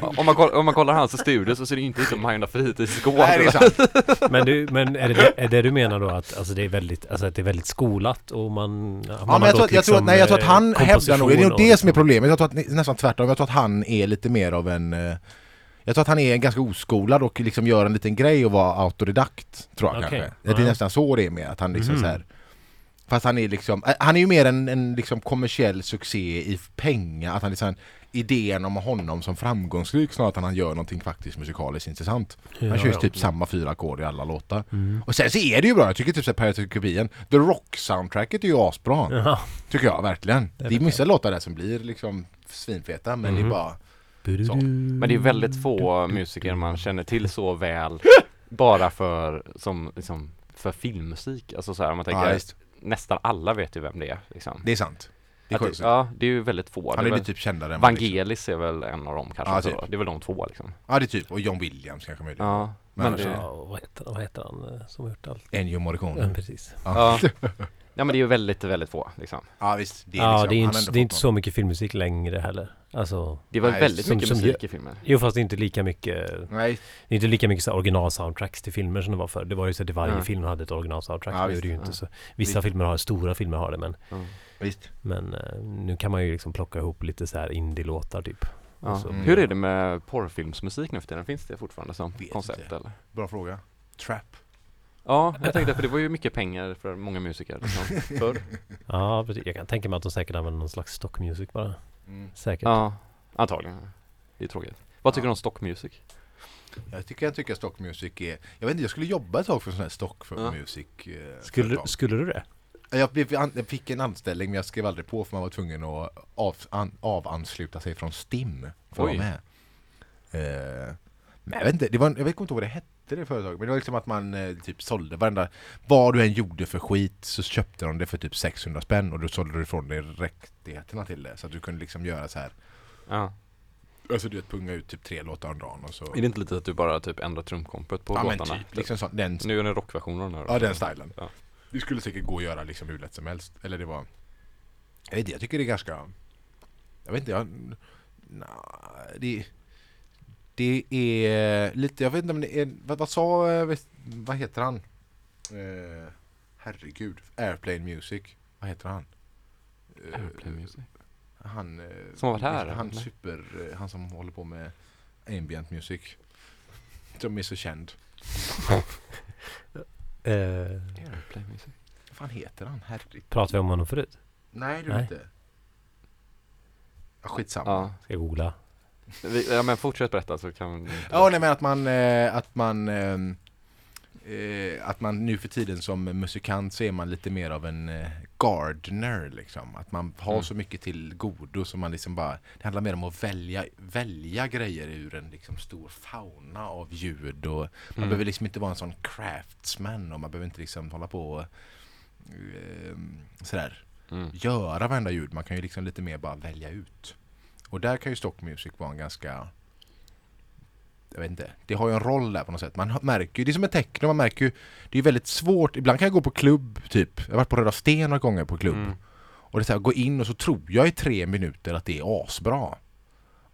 om man kollar hans studio så ser det inte ut som Magna Fritidsgård. Nej, det är sant. Men är det du menar då att alltså det är väldigt, alltså att det är väldigt skolat och man men jag tror att han hävdar nog, det är nog det som är problemet. Jag tror att nästan tvärtom. Jag tror att han är lite mer av en, jag tror att han är ganska oskolad och liksom gör en liten grej och vara autodidakt, tror jag kanske. Det är nästan så det är med att han liksom så här. Fast han är liksom, han är ju mer en liksom kommersiell succé i pengar, att han liksom idén om honom som framgångsrik snarare än han gör någonting faktiskt musikaliskt intressant. Han kör typ samma fyra ackord i alla låtar. Mm. Och sen så är det ju bra. Jag tycker typ så här Pirates of the Caribbean, The Rock-soundtracket är ju asbra. Ja. Tycker jag, verkligen. Det är vissa låtar där som blir liksom svinfeta, men det är bara så. Men det är väldigt få musiker man känner till så väl bara för som liksom, för filmmusik. Alltså så här, man tänker nästan alla vet ju vem det är. Liksom. Det är sant. Det, ja, det är ju väldigt få. Han är väl, typ kändare. Vangelis liksom. Är väl en av dem kanske. Ja, typ. Det är väl de två liksom. Ja, det är typ. Och John Williams kanske möjligt. Ja, men det... ja, vad heter han som har gjort allt? Ennio Morricone. Ja, precis. Ja. Ja. Ja, men det är ju väldigt, väldigt få liksom. Ja, visst. Det är, liksom, ja, det är inte så mycket filmmusik längre heller. Alltså, det var väldigt mycket musik i filmen. Jo, fast det är inte lika mycket. Nej. Det är inte lika mycket så original soundtracks till filmer som det var förr. Det var ju så att varje film hade ett original soundtrack. Ja, visst, det är ju inte så. Vissa filmer har, stora filmer har det, men visst. Men nu kan man ju liksom plocka ihop lite så här indie-låtar typ. Ja. Så, hur är det med porrfilmsmusik nu för tiden? Finns det fortfarande som koncept inte. Eller? Bra fråga. Trap. Ja, jag tänkte för det var ju mycket pengar för många musiker liksom, förr. Ja, precis. Jag kan tänka mig att de säkert använder någon slags stock music bara. Mm. Säkert. Ja, antagligen. Det är tråkigt. Vad tycker du om stock music? Jag tycker stock music är... Jag vet inte, jag skulle jobba ett tag för sån här stock för music. Skulle du det? Jag fick en anställning men jag skrev aldrig på för man var tvungen att avansluta sig från STIM för att vara med. Men jag vet inte, jag vet inte vad det hette det företaget, men det var liksom att man typ sålde varenda, vad du än gjorde för skit så köpte de det för typ 600 spänn och då sålde du ifrån dig rättigheterna till det så att du kunde liksom göra så här. Ja. Alltså du punga ut typ 3 låtar om dagen och så. Är det inte lite att du bara typ ändrar trumkompet på låtarna? Ja, men typ, liksom så, nu är det en rockversion av den här. Ja, den stylen. Ja. Det skulle säkert gå att göra liksom hur lätt som helst. Eller det var... Jag tycker det är ganska... Jag vet inte, det är lite... Jag vet inte om det är... Vad heter han? Herregud. Airplane Music. Vad heter han? Airplane Music? Han... som har varit här? Han som håller på med ambient music. De är så känd. Airplane Music. Vad fan heter han? Herregud. Pratar vi om honom förut? Nej, du inte. Skitsamma. Ja. Ska jag googla? Ja, men fortsätt berätta så kan vi... Ja, nej, men att man nu för tiden som musikant så är man lite mer av en gardener liksom. Att man har så mycket till godo som man liksom bara... Det handlar mer om att välja grejer ur en liksom stor fauna av ljud. Och man behöver liksom inte vara en sån craftsman och man behöver inte liksom hålla på och sådär, göra varenda ljud. Man kan ju liksom lite mer bara välja ut. Och där kan ju stock music vara en ganska... Jag vet inte. Det har ju en roll där på något sätt. Man märker ju, det är som en techno, man märker ju, det är ju väldigt svårt. Ibland kan jag gå på klubb typ. Jag har varit på Röda Sten några gånger på klubb. Och det är så här, gå in och så tror jag i 3 minuter att det är asbra.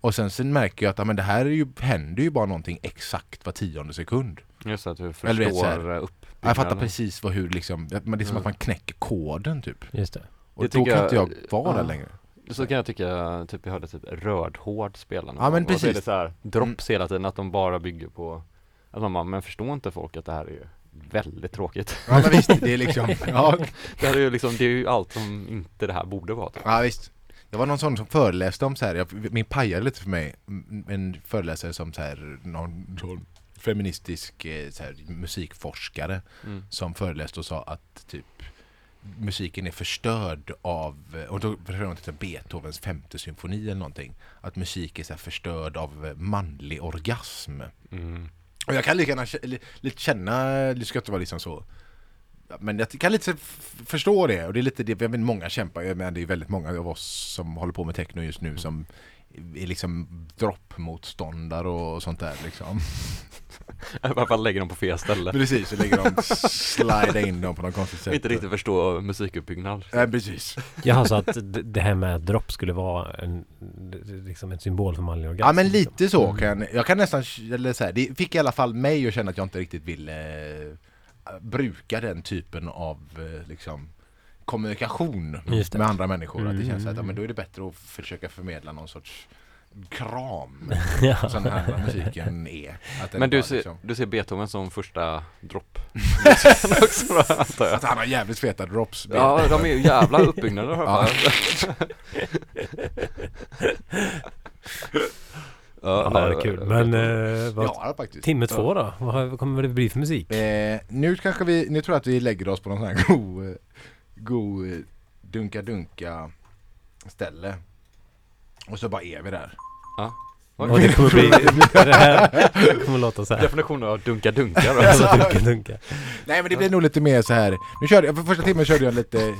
Och sen så märker jag att men det här är ju, händer ju bara någonting exakt var 10:e sekund. Just det, att du förstår uppbyggnaden. Jag fattar precis hur liksom, det är som att man knäcker koden typ. Just det. Och det då kan inte jag vara där längre. Så kan jag tycka, typ vi hörde typ rödhård spelarna. Ja, men precis. Och så är det så här, drops hela tiden, att de bara bygger på, att de bara, men förstår inte folk att det här är ju väldigt tråkigt. Ja, men visst, det är liksom, det här är ju liksom, det är ju allt som inte det här borde vara. Typ. Ja, visst. Det var någon sån som föreläste om så här, min pajade lite för mig, en föreläsare som så här, någon feministisk så här, musikforskare som föreläste och sa att typ, musiken är förstörd av, och då förstår man till Beethovens 5:e symfoni eller någonting, att musik är så här förstörd av manlig orgasm. Och jag kan lika gärna lite känna, det ska inte vara liksom så, men jag kan lite förstå det, och det är lite det, jag menar många kämpar, jag menar det är väldigt många av oss som håller på med techno just nu som är liksom droppmotståndare och sånt där liksom. I alla fall lägger dem på fel ställe. Precis, så lägger de slida in dem på någon konstigt sätt. Inte riktigt förstå musikuppbyggnad. Nej, precis. Jaha, så att det här med dropp skulle vara en, liksom en symbol för manlig orgasm. Ja, men lite så. Jag kan nästan, eller så här, det fick i alla fall mig att känna att jag inte riktigt ville bruka den typen av liksom kommunikation med andra människor. Att det känns så att men då är det bättre att försöka förmedla någon sorts kram som den här musiken är. Men du ser Beethoven som första dropp. Att han har jävligt feta drops. Ja, de är ju jävla uppbyggnader. Ja, ja, det är kul. Men timme 2 då? Vad kommer det bli för musik? Nu kanske vi, nu tror jag att vi lägger oss på någon sån här god dunka ställe. Och så bara är vi där. Ja. Och det kommer bli det här. Det kommer låta så här. Definitionen av dunka då. Alltså, dunka. Nej, men det blir nog lite mer så här. Nu körde jag, för första timmen körde jag lite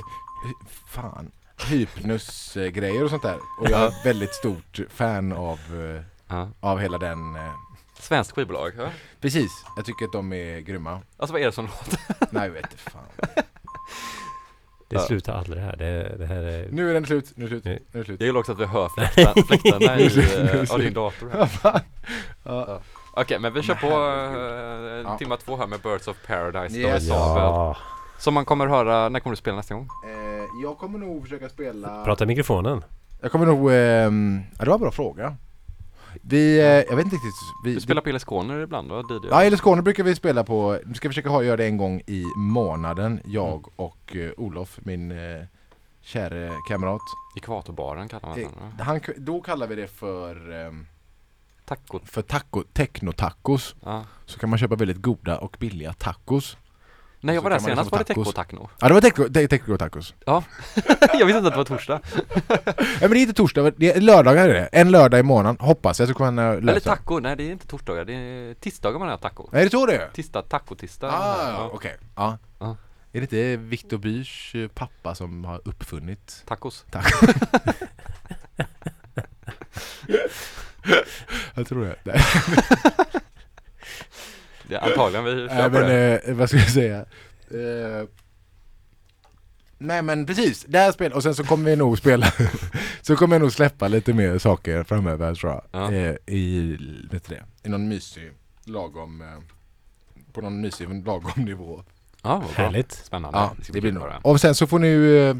hypnusgrejer och sånt där. Och jag är väldigt stort fan av hela den... Svensk skivbolag, ja? Precis, jag tycker att de är grymma. Alltså vad är det som låter? Nej, vet du fan. Det slutar aldrig här. Det här är... Nu är den slut, nu är det slut. Det är ju också att vi hör fläktarna i din dator här. Ja. Okej, men vi kör på timma 2 här med Birds of Paradise. Yes. Ja. Som man kommer höra, när kommer du spela nästa gång? Jag kommer nog försöka spela... Prata i mikrofonen. Jag kommer nog... det var en bra fråga. Jag vet inte riktigt... Du spelar på Helleskåner ibland då? DJ. Ja, Helleskåner brukar vi spela på... Nu ska vi försöka göra det en gång i månaden. Jag och Olof, min kära kamrat. Ekvatorbaren kallar man den. Då kallar vi det för... Techno-tacos. Ah. Så kan man köpa väldigt goda och billiga tacos. Nej, jag var där senast, var det Techno. Ja, det var Techno-tacos. Ja, jag visste inte att det var torsdag. Nej, men det är inte torsdag, det är lördagar det. En lördag i månaden, hoppas jag. Så kan man lösa. Eller taco, nej det är inte torsdagar, det är tisdagar man har taco. Nej, det tror det. Tisdag, taco-tisdag. Ah, okej. Ja. Är det inte Victor Byrs pappa som har uppfunnit tacos? Tacos. Jag tror det. Nej. Ja, antagligen vi kör på det. Vad ska jag säga? Nej, men precis. Det här spelet. Och sen så kommer vi nog spela. Så kommer jag nog släppa lite mer saker framöver, tror jag. Ja. I någon mysig lagom... på någon mysig lagom nivå. Ja, härligt. Spännande. Ja, det blir några. Och sen så får ni ju...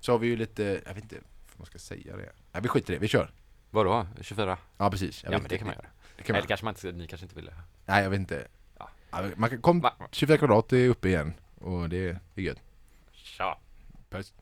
så har vi ju lite... Jag vet inte om man ska säga det. Nej, vi skiter i det. Vi kör. Vadå? 24? Ja, precis. Ja, men det kan man göra. Eller kanske man inte, ni kanske inte ville. Nej, jag vet inte. Ja. Man kan komma 24 kvadrat är uppe igen. Och det är gött. Tja. Puss.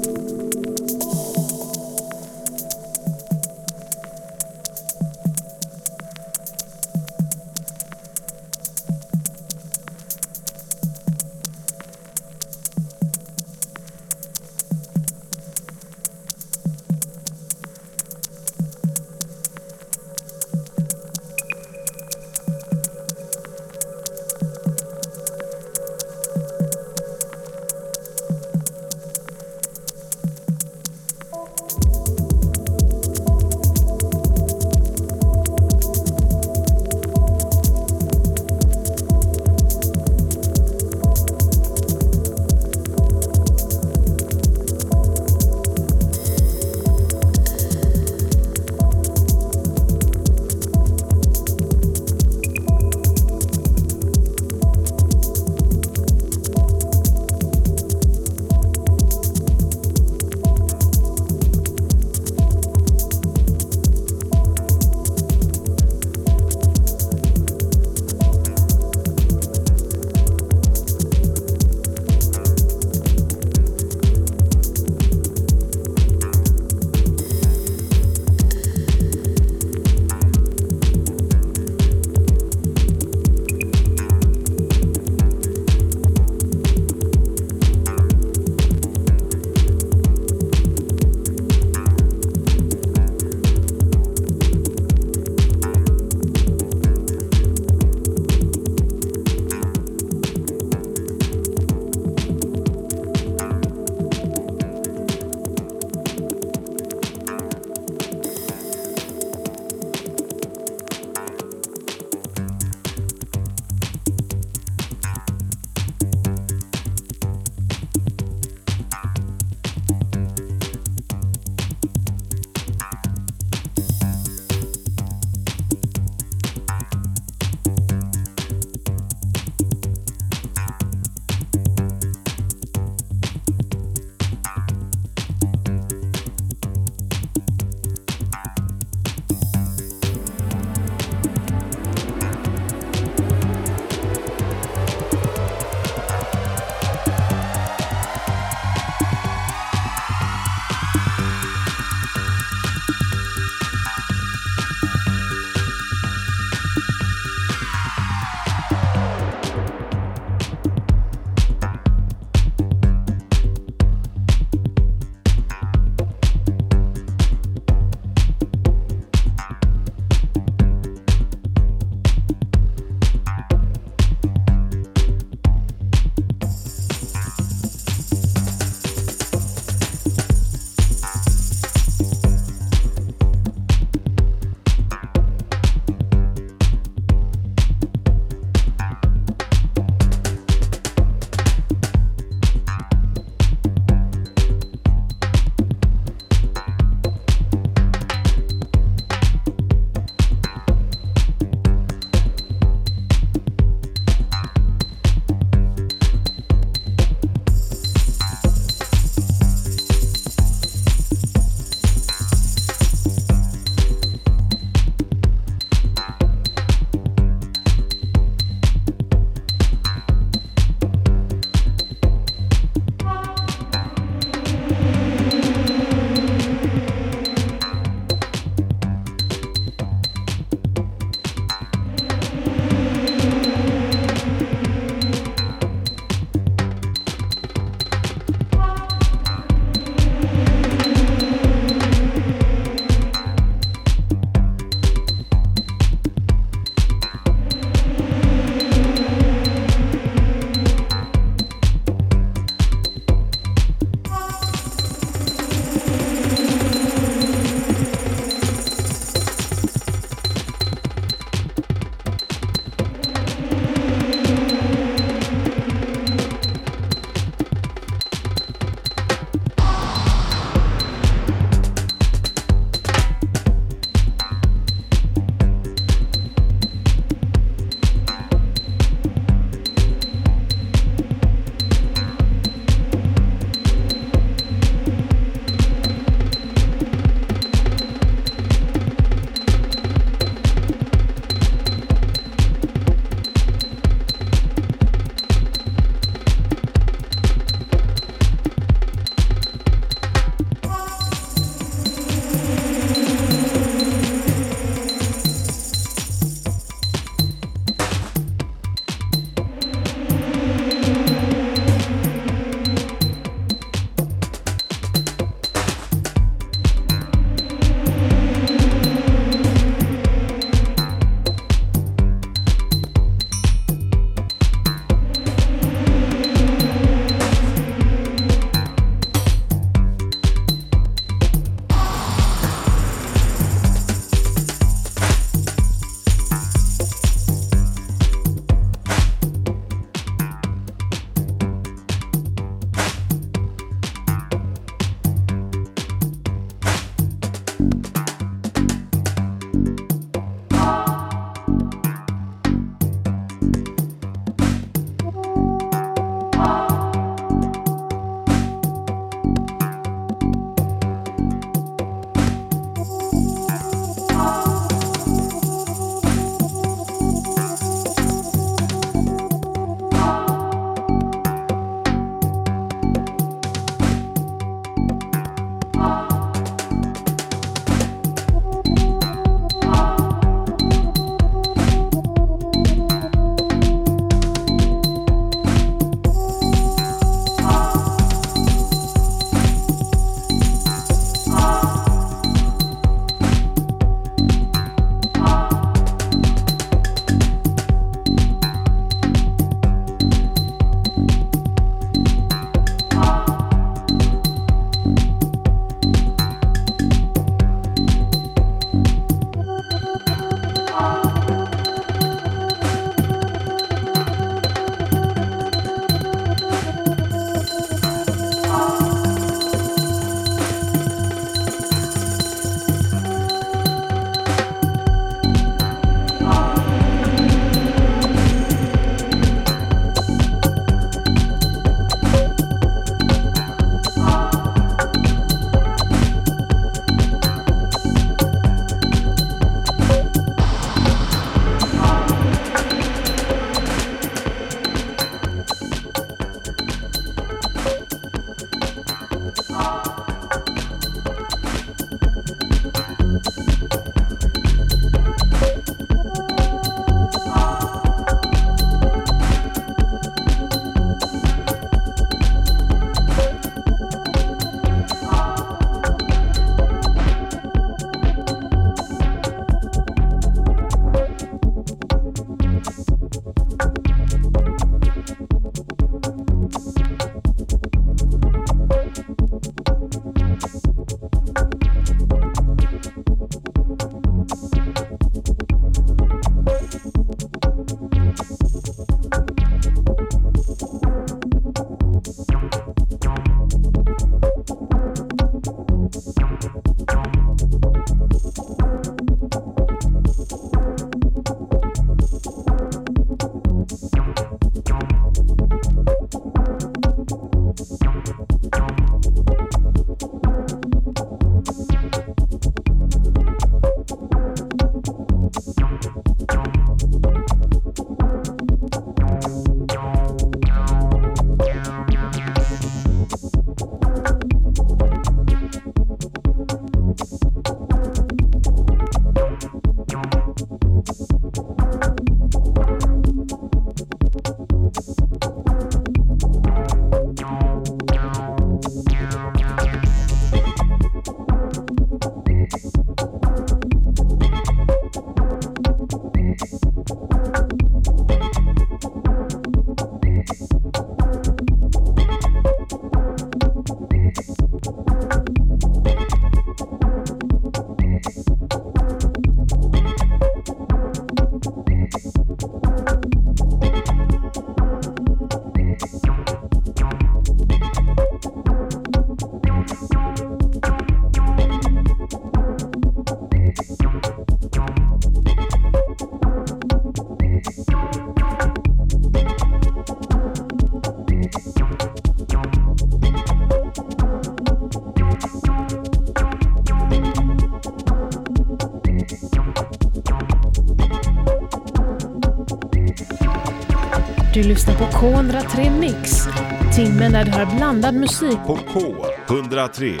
Du lyssnar på K103 Mix, timmen där du har blandad musik på K103.